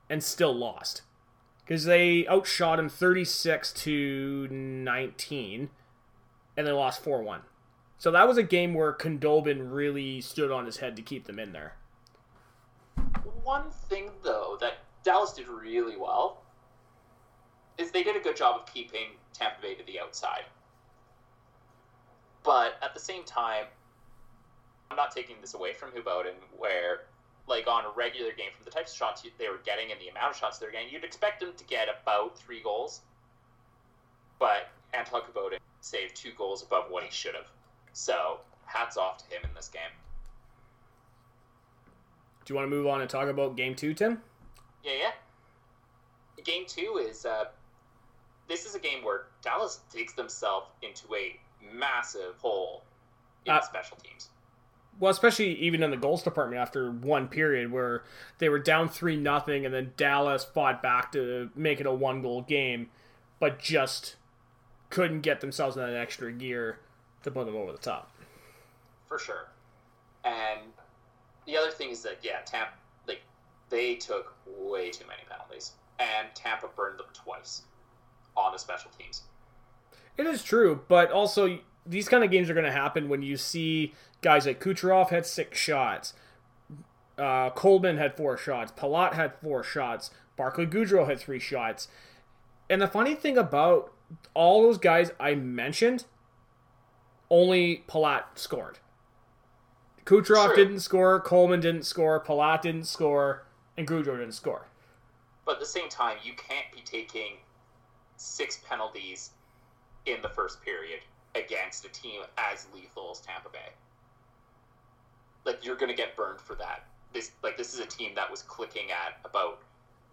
and still lost. Because they outshot him 36-19, and they lost 4-1. So that was a game where Khudobin really stood on his head to keep them in there. One thing, though, that Dallas did really well is they did a good job of keeping Tampa Bay to the outside. But at the same time, I'm not taking this away from Khudobin, where, like, on a regular game, from the types of shots they were getting and the amount of shots they were getting, you'd expect them to get about 3 goals. But Anton Khudobin saved 2 goals above what he should have. So, hats off to him in this game. Do you want to move on and talk about Game 2, Tim? Yeah. Game 2 is, this is a game where Dallas digs themselves into a massive hole in special teams. Well, especially even in the goals department after one period where they were down 3-0 and then Dallas fought back to make it a 1-goal game, but just couldn't get themselves in that extra gear to put them over the top. For sure. And the other thing is that, yeah, Tampa, like, they took way too many penalties, and Tampa burned them twice on the special teams. It is true, but also these kind of games are going to happen when you see guys like Kucherov had 6 shots. Coleman had 4 shots. Palat had 4 shots. Barclay Goodrow had 3 shots. And the funny thing about all those guys I mentioned, only Palat scored. Kucherov didn't score. Coleman didn't score. Palat didn't score. And Goodrow didn't score. But at the same time, you can't be taking 6 penalties in the first period against a team as lethal as Tampa Bay. Like, you're going to get burned for that. This is a team that was clicking at about,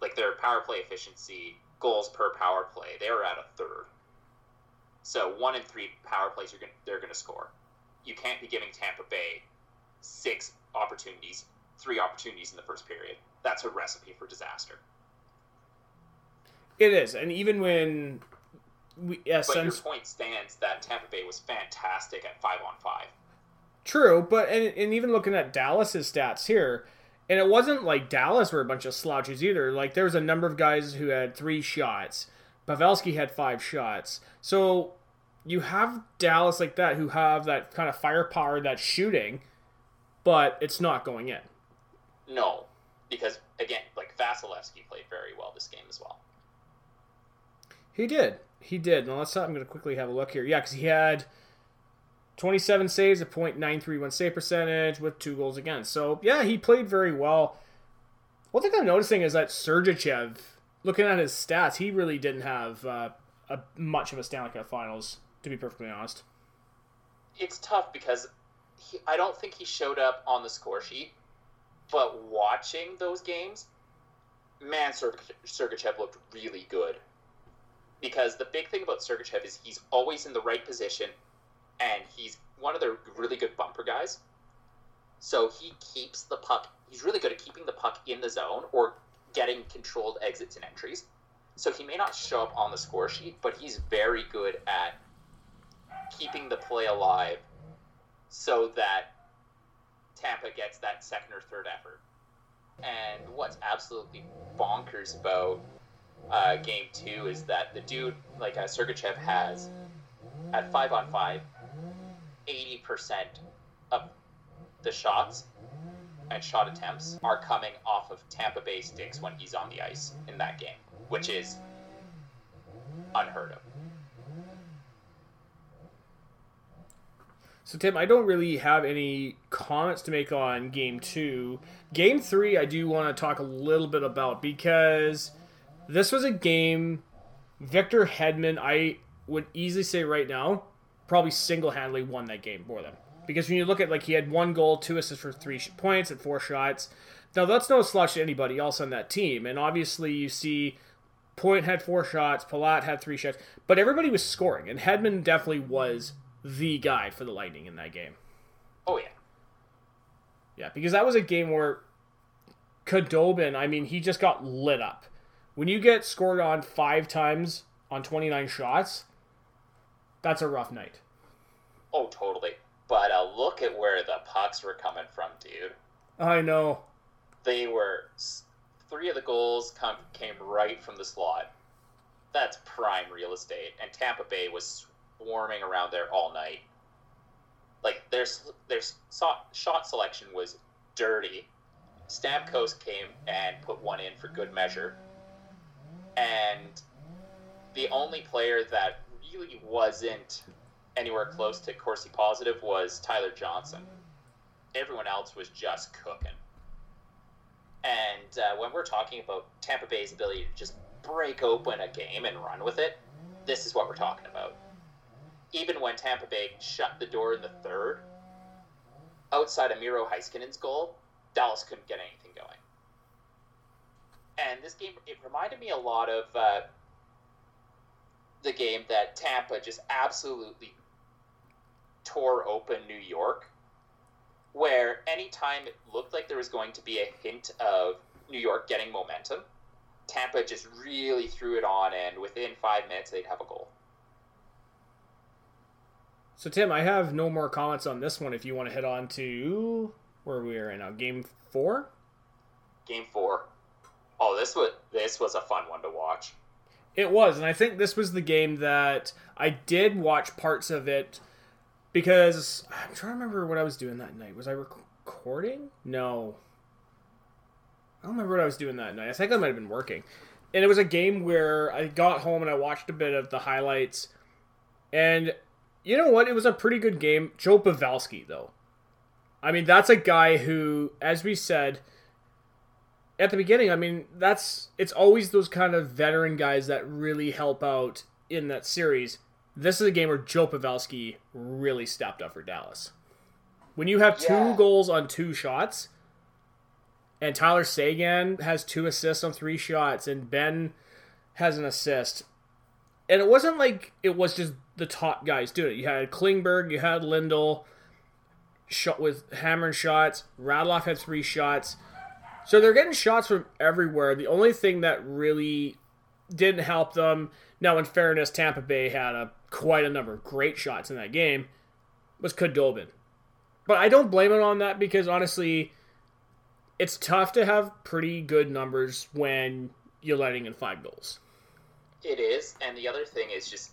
like, their power play efficiency, goals per power play. They were at 1/3. So 1 in 3 power plays, they're going to score. You can't be giving Tampa Bay 6 opportunities, 3 opportunities in the first period. That's a recipe for disaster. It is, and even when... your point stands that Tampa Bay was fantastic at 5-on-5. True, but and even looking at Dallas's stats here, and it wasn't like Dallas were a bunch of slouches either. Like, there was a number of guys who had 3 shots. Pavelski had 5 shots. So you have Dallas like that who have that kind of firepower, that shooting, but it's not going in. No, because, again, like, Vasilevsky played very well this game as well. He did. Now, I'm going to quickly have a look here. Yeah, because he had 27 saves, a .931 save percentage with 2 goals against. So, yeah, he played very well. One thing I'm noticing is that Sergeyev, looking at his stats, he really didn't have much of a Stanley Cup Finals, to be perfectly honest. It's tough because I don't think he showed up on the score sheet, but watching those games, man, Sergeyev looked really good. Because the big thing about Sergeyev is he's always in the right position, and he's one of the really good bumper guys. So he keeps the puck. He's really good at keeping the puck in the zone or getting controlled exits and entries. So he may not show up on the score sheet, but he's very good at keeping the play alive so that Tampa gets that second or third effort. And what's absolutely bonkers about Game 2 is that the dude, like Sergeyev has, at 5-on-5, 80% of the shots and shot attempts are coming off of Tampa Bay sticks when he's on the ice in that game, which is unheard of. So, Tim, I don't really have any comments to make on Game 2. Game 3 I do want to talk a little bit about, because this was a game Victor Hedman, I would easily say right now, probably single-handedly won that game for them. Because when you look at, like, he had 1 goal, 2 assists for 3 points and 4 shots. Now, that's no slouch to anybody else on that team. And obviously, you see Point had 4 shots, Palat had 3 shots. But everybody was scoring, and Hedman definitely was the guy for the Lightning in that game. Oh, yeah. Yeah, because that was a game where Khudobin, I mean, he just got lit up. When you get scored on 5 times on 29 shots, that's a rough night. Oh, totally. But look at where the pucks were coming from, dude. I know. They were... 3 of the goals came right from the slot. That's prime real estate. And Tampa Bay was swarming around there all night. Like, their shot selection was dirty. Stamkos came and put one in for good measure. And the only player that really wasn't anywhere close to Corsi positive was Tyler Johnson. Everyone else was just cooking. And when we're talking about Tampa Bay's ability to just break open a game and run with it, this is what we're talking about. Even when Tampa Bay shut the door in the third, outside of Miro Heiskanen's goal, Dallas couldn't get anything going. And this game, it reminded me a lot of the game that Tampa just absolutely tore open New York, where anytime it looked like there was going to be a hint of New York getting momentum, Tampa just really threw it on, and within 5 minutes, they'd have a goal. So, Tim, I have no more comments on this one if you want to head on to where we are right now. Game 4? Game 4. Oh, this was a fun one to watch. It was, and I think this was the game that I did watch parts of it, because I'm trying to remember what I was doing that night. Was I recording? No. I don't remember what I was doing that night. I think I might have been working. And it was a game where I got home and I watched a bit of the highlights. And you know what? It was a pretty good game. Joe Pavelski, though. I mean, that's a guy who, as we said at the beginning, I mean, it's always those kind of veteran guys that really help out in that series. This is a game where Joe Pavelski really stepped up for Dallas. When you have 2 goals on 2 shots, and Tyler Seguin has 2 assists on 3 shots, and Ben has an assist, and it wasn't like it was just the top guys doing it. You had Klingberg, you had Lindell, shot with hammering shots. Radulov had 3 shots. So they're getting shots from everywhere. The only thing that really didn't help them, now in fairness, Tampa Bay had quite a number of great shots in that game, was Khudobin. But I don't blame it on that, because honestly, it's tough to have pretty good numbers when you're letting in 5 goals. It is, and the other thing is just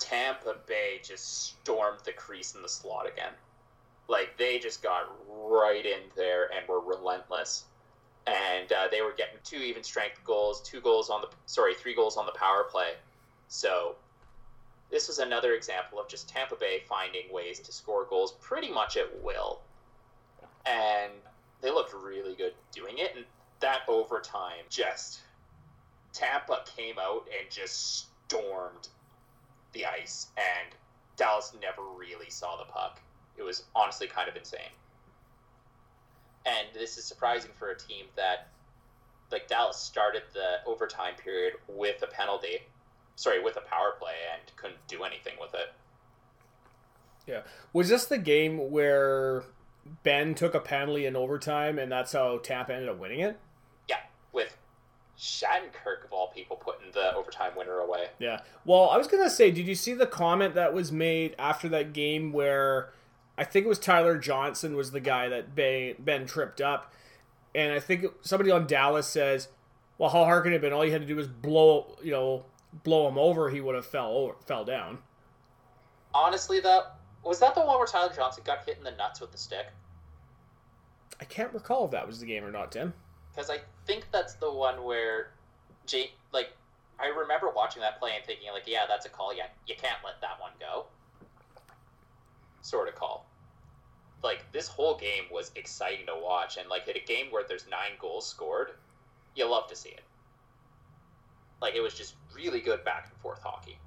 Tampa Bay just stormed the crease in the slot again. Like, they just got right in there and were relentless. And they were getting 2 even-strength goals, 3 goals on the power play. So this was another example of just Tampa Bay finding ways to score goals pretty much at will. And they looked really good doing it. And that overtime, just Tampa came out and just stormed the ice. And Dallas never really saw the puck. It was honestly kind of insane. And this is surprising for a team that, like, Dallas started the overtime period with a penalty. Sorry, with a power play, and couldn't do anything with it. Yeah. Was this the game where Ben took a penalty in overtime, and that's how Tampa ended up winning it? Yeah, with Shattenkirk, of all people putting the overtime winner away. Yeah. Well, I was going to say, did you see the comment that was made after that game where I think it was Tyler Johnson was the guy that Ben tripped up? And I think somebody on Dallas says, well, how hard could it have been? All you had to do was blow him over. He would have fell down. Honestly, was that the one where Tyler Johnson got hit in the nuts with the stick? I can't recall if that was the game or not, Tim. Because I think that's the one where Jake, like, I remember watching that play and thinking, like, yeah, that's a call. Yeah, you can't let that one go. Sort of call. Like, this whole game was exciting to watch. And, like, in a game where there's 9 goals scored, you love to see it. Like, it was just really good back-and-forth hockey.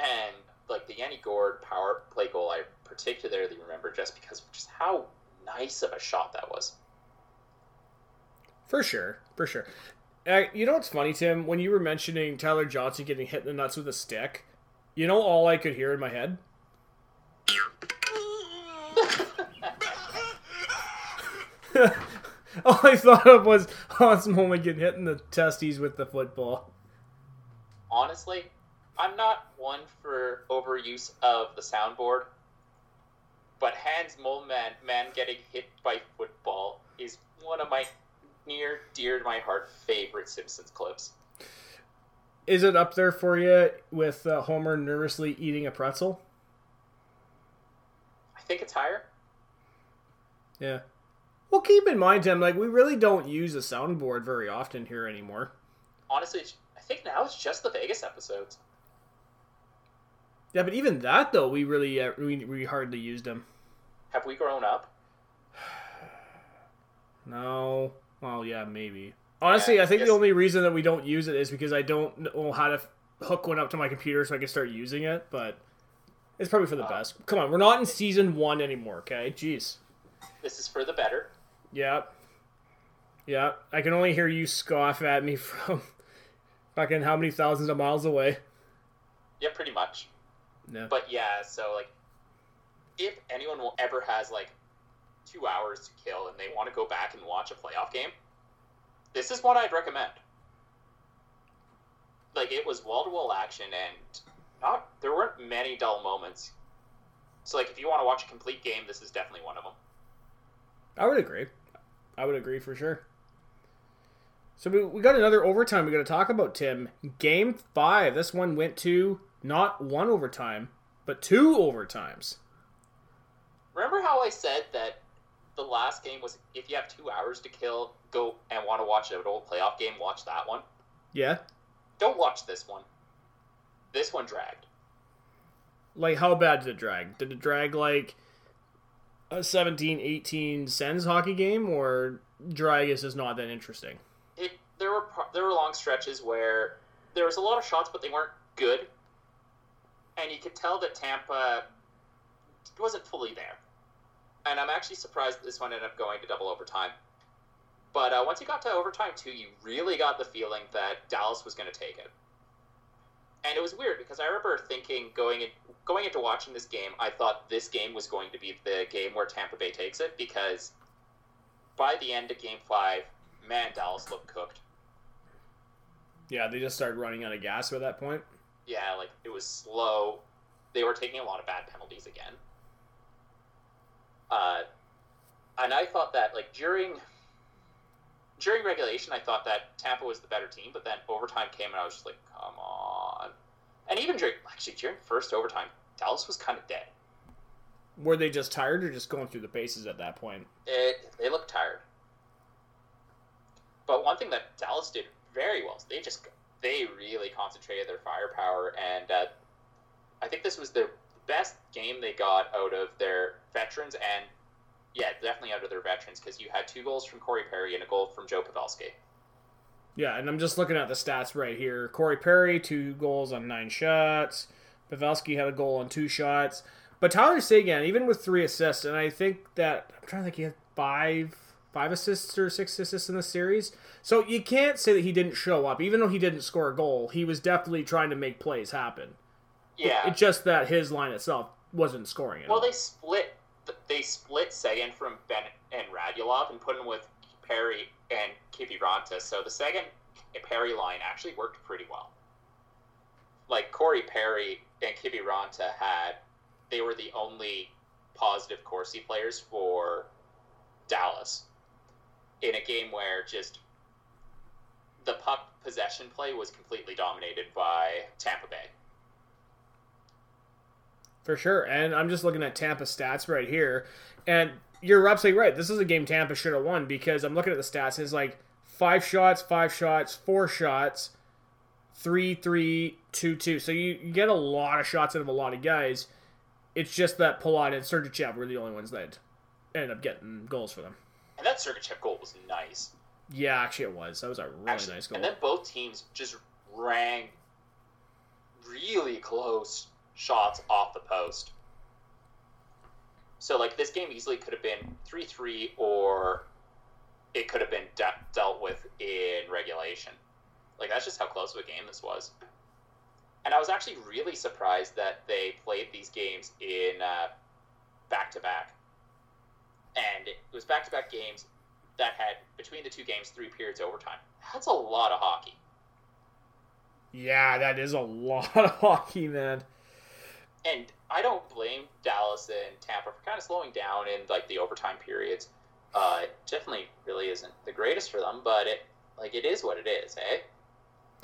And, like, the Yenny Gord power play goal I particularly remember just because of just how nice of a shot that was. For sure. You know what's funny, Tim? When you were mentioning Tyler Johnson getting hit in the nuts with a stick, you know all I could hear in my head? All I thought of was Hans Moleman getting hit in the testes with the football. Honestly, I'm not one for overuse of the soundboard, but Hans Moleman getting hit by football is one of my near dear to my heart favorite Simpsons clips. Is it up there for you with Homer nervously eating a pretzel? I think it's higher. Yeah. Well, keep in mind, Tim, like, we really don't use a soundboard very often here anymore. Honestly, I think now it's just the Vegas episodes. Yeah, but even that, though, we really we hardly used them. Have we grown up? No. Well, yeah, maybe. Honestly, yeah, I think the only reason that we don't use it is because I don't know how to hook one up to my computer so I can start using it, but it's probably for the best. Come on, we're not in Season 1 anymore, okay? Jeez. This is for the better. Yeah. I can only hear you scoff at me from fucking how many thousands of miles away. Yeah, pretty much. Yeah. But yeah, so, like, if anyone will ever has, like, 2 hours to kill and they want to go back and watch a playoff game, this is what I'd recommend. Like, it was wall-to-wall action and there weren't many dull moments. So, like, if you want to watch a complete game, this is definitely one of them. I would agree for sure. So we got another overtime we got to talk about, Tim. Game 5. This one went to not 1 overtime, but 2 overtimes. Remember how I said that the last game was, if you have 2 hours to kill, go and want to watch an old playoff game, watch that one? Yeah. Don't watch this one. This one dragged. Like, how bad did it drag? Did it drag, like, a 17-18 Sens hockey game, or Dreyas is not that interesting? There were long stretches where there was a lot of shots, but they weren't good. And you could tell that Tampa wasn't fully there. And I'm actually surprised this one ended up going to double overtime. But once you got to overtime 2, you really got the feeling that Dallas was going to take it. And it was weird because I remember thinking going into watching this game, I thought this game was going to be the game where Tampa Bay takes it, because by the end of Game 5, man, Dallas looked cooked. Yeah, they just started running out of gas by that point. Yeah, like, it was slow. They were taking a lot of bad penalties again. And I thought that, like, during regulation, I thought that Tampa was the better team, but then overtime came and I was just like, come on. And even during first overtime, Dallas was kind of dead. Were they just tired or just going through the paces at that point? They looked tired. But one thing that Dallas did very well is they really concentrated their firepower, and I think this was their best game they got out of their veterans, and yeah, definitely out of their veterans, because you had 2 goals from Corey Perry and a goal from Joe Pavelski. Yeah, and I'm just looking at the stats right here. Corey Perry, 2 goals on 9 shots. Pavelski had a goal on 2 shots. But Tyler Seguin, even with 3 assists, and I think that, I'm trying to think, he had 5 assists or 6 assists in the series. So you can't say that he didn't show up. Even though he didn't score a goal, he was definitely trying to make plays happen. Yeah. It's just that his line itself wasn't scoring at all. Well, they split Seguin from Ben and Radulov and put him with Perry and Kiviranta. So the Seguin Perry line actually worked pretty well. Like, Corey Perry and Kiviranta they were the only positive Corsi players for Dallas in a game where just the puck possession play was completely dominated by Tampa Bay. For sure. And I'm just looking at Tampa stats right here. And you're absolutely right. This is a game Tampa should have won, because I'm looking at the stats. It's like 5 shots, 5 shots, 4 shots, 3, 3, 2, 2. So you get a lot of shots out of a lot of guys. It's just that Palat and Sergeyev were the only ones that ended up getting goals for them. And that Sergeyev goal was nice. Yeah, actually it was. That was a really nice goal. And then both teams just rang really close shots off the post. So, like, this game easily could have been 3-3, or it could have been dealt with in regulation. Like, that's just how close of a game this was. And I was actually really surprised that they played these games in back-to-back. And it was back-to-back games that had, between the two games, 3 periods overtime. That's a lot of hockey. Yeah, that is a lot of hockey, man. And I don't blame Dallas and Tampa for kind of slowing down in, like, the overtime periods. It definitely really isn't the greatest for them, but it is what it is, eh?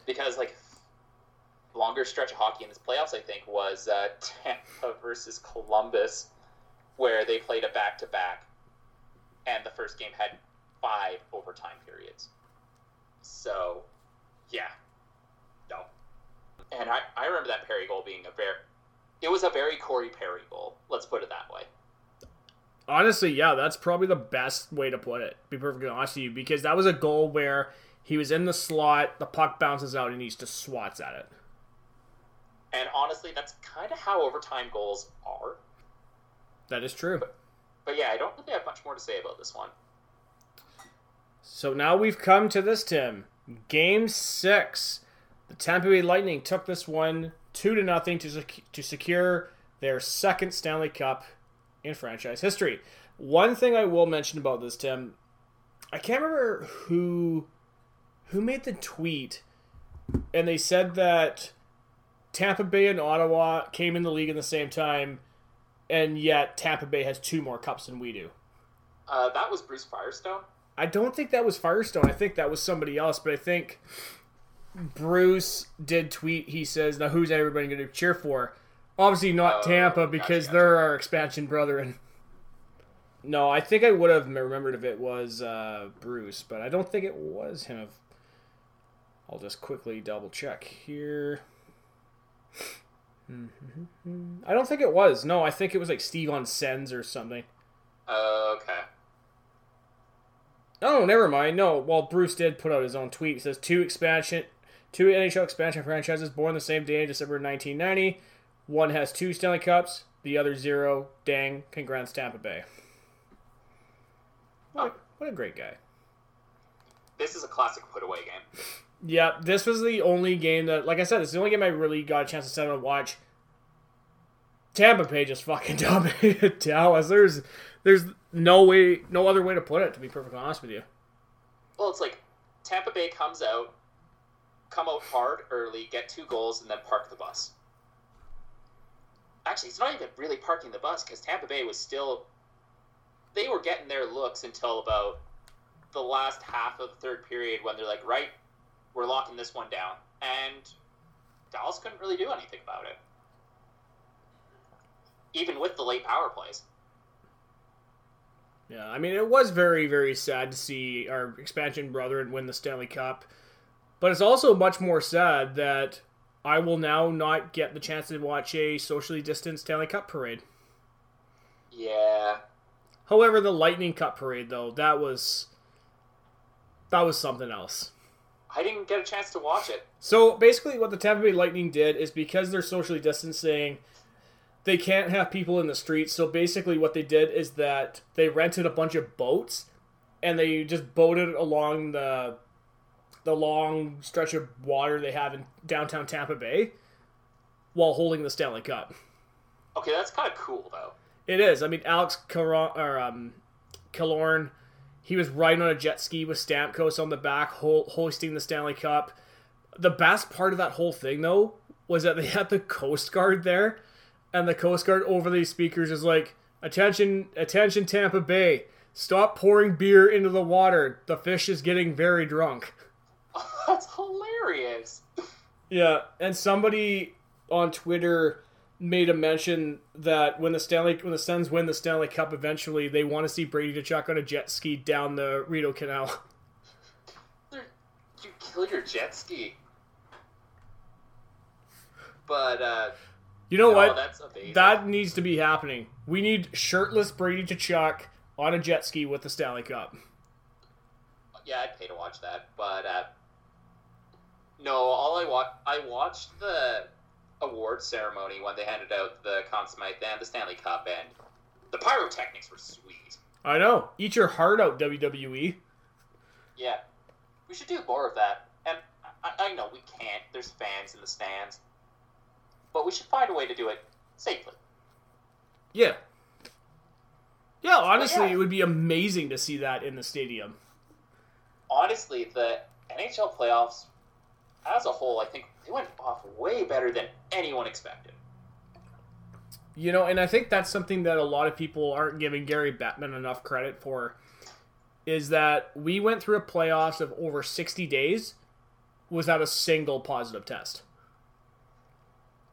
Because, like, longer stretch of hockey in this playoffs, I think, was Tampa versus Columbus, where they played a back-to-back, and the first game had 5 overtime periods. So, yeah. No. And I remember that Perry goal being it was a very Corey Perry goal. Let's put it that way. Honestly, yeah, that's probably the best way to put it, to be perfectly honest with you, because that was a goal where he was in the slot, the puck bounces out, and he just swats at it. And honestly, that's kind of how overtime goals are. That is true. But yeah, I don't really have much more to say about this one. So now we've come to this, Tim. Game 6. The Tampa Bay Lightning took this one 2-0 to secure their second Stanley Cup in franchise history. One thing I will mention about this, Tim, I can't remember who made the tweet, and they said that Tampa Bay and Ottawa came in the league at the same time, and yet Tampa Bay has 2 more cups than we do. That was Bruce Firestone? I don't think that was Firestone. I think that was somebody else, but I think Bruce did tweet. He says, now who's everybody going to cheer for? Obviously not Tampa, because gotcha. They're our expansion brethren. No, I think I would have remembered if it was Bruce, but I don't think it was him. I'll just quickly double check here. I don't think it was. No, I think it was like Steven Sens or something. Okay. Oh, never mind. No, well, Bruce did put out his own tweet. It says, Two NHL expansion franchises born the same day, December 1990. One has 2 Stanley Cups, the other 0. Dang, congrats Tampa Bay. What a great guy. This is a classic put-away game. Yeah, this was the only game that, like I said, this is the only game I really got a chance to sit down and watch. Tampa Bay just fucking dominated Dallas. There's no other way to put it, to be perfectly honest with you. Well, it's like Tampa Bay come out hard early, get 2 goals, and then park the bus. Actually, it's not even really parking the bus, because Tampa Bay was still... They were getting their looks until about the last half of the third period when they're like, right, we're locking this one down. And Dallas couldn't really do anything about it. Even with the late power plays. Yeah, I mean, it was very, very sad to see our expansion brethren win the Stanley Cup. But it's also much more sad that I will now not get the chance to watch a socially distanced Stanley Cup parade. Yeah. However, the Lightning Cup parade, though, that was something else. I didn't get a chance to watch it. So, basically, what the Tampa Bay Lightning did is, because they're socially distancing, they can't have people in the streets. So, basically, what they did is that they rented a bunch of boats, and they just boated along the long stretch of water they have in downtown Tampa Bay while holding the Stanley Cup. Okay, that's kind of cool, though. It is. I mean, Alex Killorn, He was riding on a jet ski with Stamkos on the back, hoisting the Stanley Cup. The best part of that whole thing, though, was that they had the Coast Guard there, and the Coast Guard over these speakers is like, attention, Tampa Bay. Stop pouring beer into the water. The fish is getting very drunk. That's hilarious. Yeah, and somebody on Twitter made a mention that when the Sens win the Stanley Cup eventually, they want to see Brady Tkachuk on a jet ski down the Rideau Canal. You kill your jet ski. But, you know what? That's amazing. That needs to be happening. We need shirtless Brady Tkachuk on a jet ski with the Stanley Cup. Yeah, I'd pay to watch that. But, no, I watched the awards ceremony when they handed out the Conn Smythe and the Stanley Cup, and the pyrotechnics were sweet. I know. Eat your heart out, WWE. Yeah. We should do more of that. And I know we can't. There's fans in the stands. But we should find a way to do it safely. Yeah. Yeah, honestly, it would be amazing to see that in the stadium. Honestly, the NHL playoffs as a whole, I think they went off way better than anyone expected. You know, and I think that's something that a lot of people aren't giving Gary Bettman enough credit for, is that we went through a playoffs of over 60 days without a single positive test.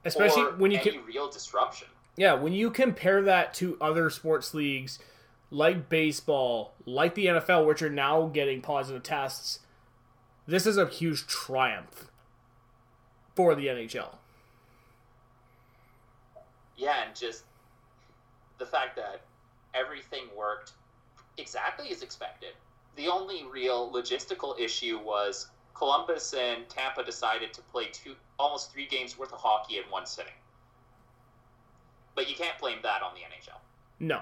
Especially when you real disruption. Yeah, when you compare that to other sports leagues like baseball, like the NFL, which are now getting positive tests, this is a huge triumph for the NHL. Yeah, and just the fact that everything worked exactly as expected. The only real logistical issue was Columbus and Tampa decided to play almost 3 games worth of hockey in one sitting. But you can't blame that on the NHL. No.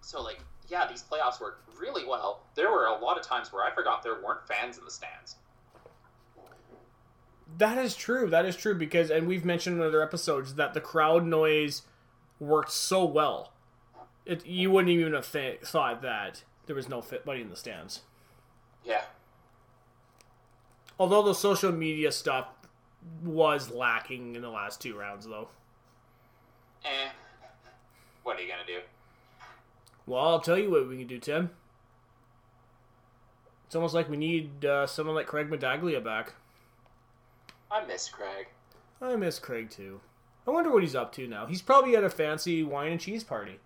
So, yeah, these playoffs worked really well. There were a lot of times where I forgot there weren't fans in the stands. That is true because, and we've mentioned in other episodes, that the crowd noise worked so well. You wouldn't even have thought that there was no anybody in the stands. Yeah. Although the social media stuff was lacking in the last 2 rounds, though. What are you going to do? Well, I'll tell you what we can do, Tim. It's almost like we need someone like Craig Medaglia back. I miss Craig. I miss Craig, too. I wonder what he's up to now. He's probably at a fancy wine and cheese party.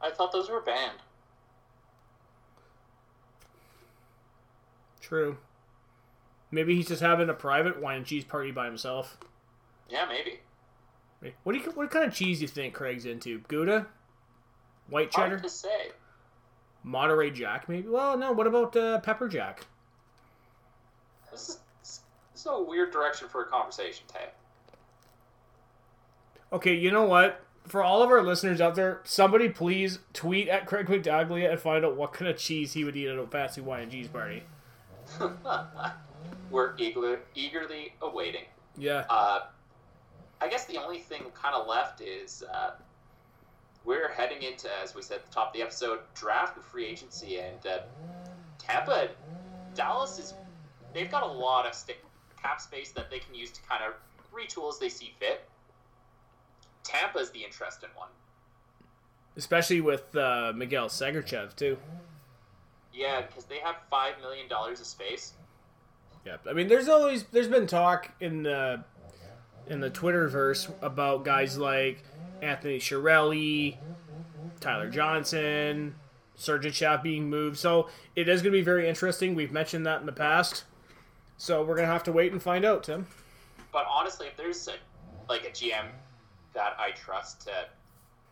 I thought those were banned. True. Maybe he's just having a private wine and cheese party by himself. Yeah, maybe. What kind of cheese do you think Craig's into? Gouda? White cheddar? Hard to say. Monterey Jack, maybe? Well, no, what about Pepper Jack? This is a weird direction for a conversation, Tay. Okay, you know what? For all of our listeners out there, somebody please tweet at Craig McDaglia and find out what kind of cheese he would eat at a fancy wine and cheese party. We're eagerly awaiting. Yeah. I guess the only thing kind of left is we're heading into, as we said at the top of the episode, draft and free agency, and Tampa, Dallas they've got a lot of cap space that they can use to kind of retool as they see fit. Tampa's the interesting one, especially with Miguel Sergeyev too. Yeah, because they have $5 million of space. Yeah, I mean, there's been talk in the Twitterverse about guys like Anthony Cirelli, Tyler Johnson, Sergeyev being moved. So it is going to be very interesting. We've mentioned that in the past. So we're going to have to wait and find out, Tim. But honestly, if there's a GM that I trust to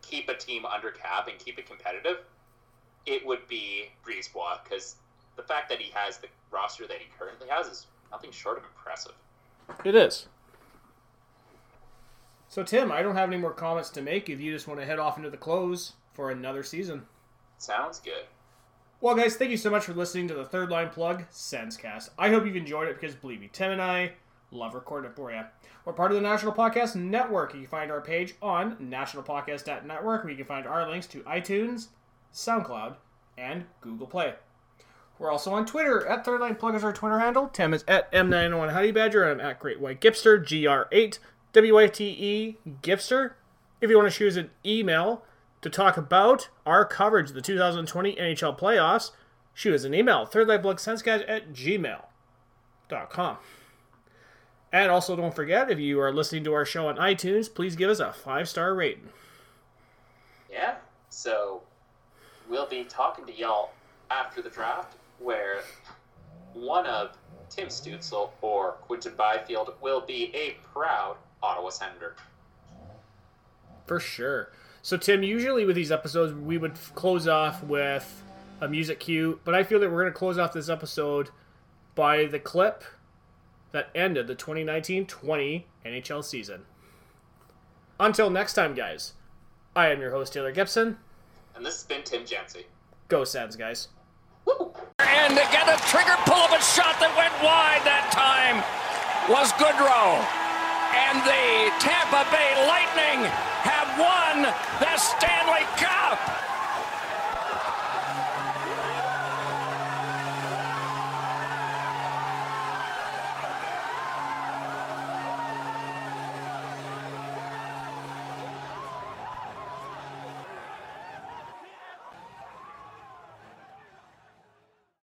keep a team under cap and keep it competitive, it would be Brisebois, because the fact that he has the roster that he currently has is nothing short of impressive. It is. So, Tim, I don't have any more comments to make if you just want to head off into the close for another season. Sounds good. Well, guys, thank you so much for listening to the Third Line Plug Sensecast. I hope you've enjoyed it because, believe me, Tim and I love recording it for you. We're part of the National Podcast Network. You can find our page on nationalpodcast.network, where you can find our links to iTunes, SoundCloud, and Google Play. We're also on Twitter. At Third Line Plug is our Twitter handle. Tim is at M901 Honey Badger. I'm at Great White Gipster, GR8 WYTE Gipster. If you want to choose an email to talk about our coverage of the 2020 NHL playoffs, shoot us an email, thirdlineplugsenseguys@gmail.com. And also don't forget, if you are listening to our show on iTunes, please give us a 5-star rating. Yeah, so we'll be talking to y'all after the draft, where one of Tim Stutzel or Quinton Byfield will be a proud Ottawa Senator. For sure. So, Tim, usually with these episodes, we would close off with a music cue, but I feel that we're going to close off this episode by the clip that ended the 2019-20 NHL season. Until next time, guys, I am your host, Taylor Gibson. And this has been Tim Jantzie. Go Sens, guys. Woo. And again, a trigger pull of a shot that went wide that time was Goodrow. And the Tampa Bay Lightning have won the Stanley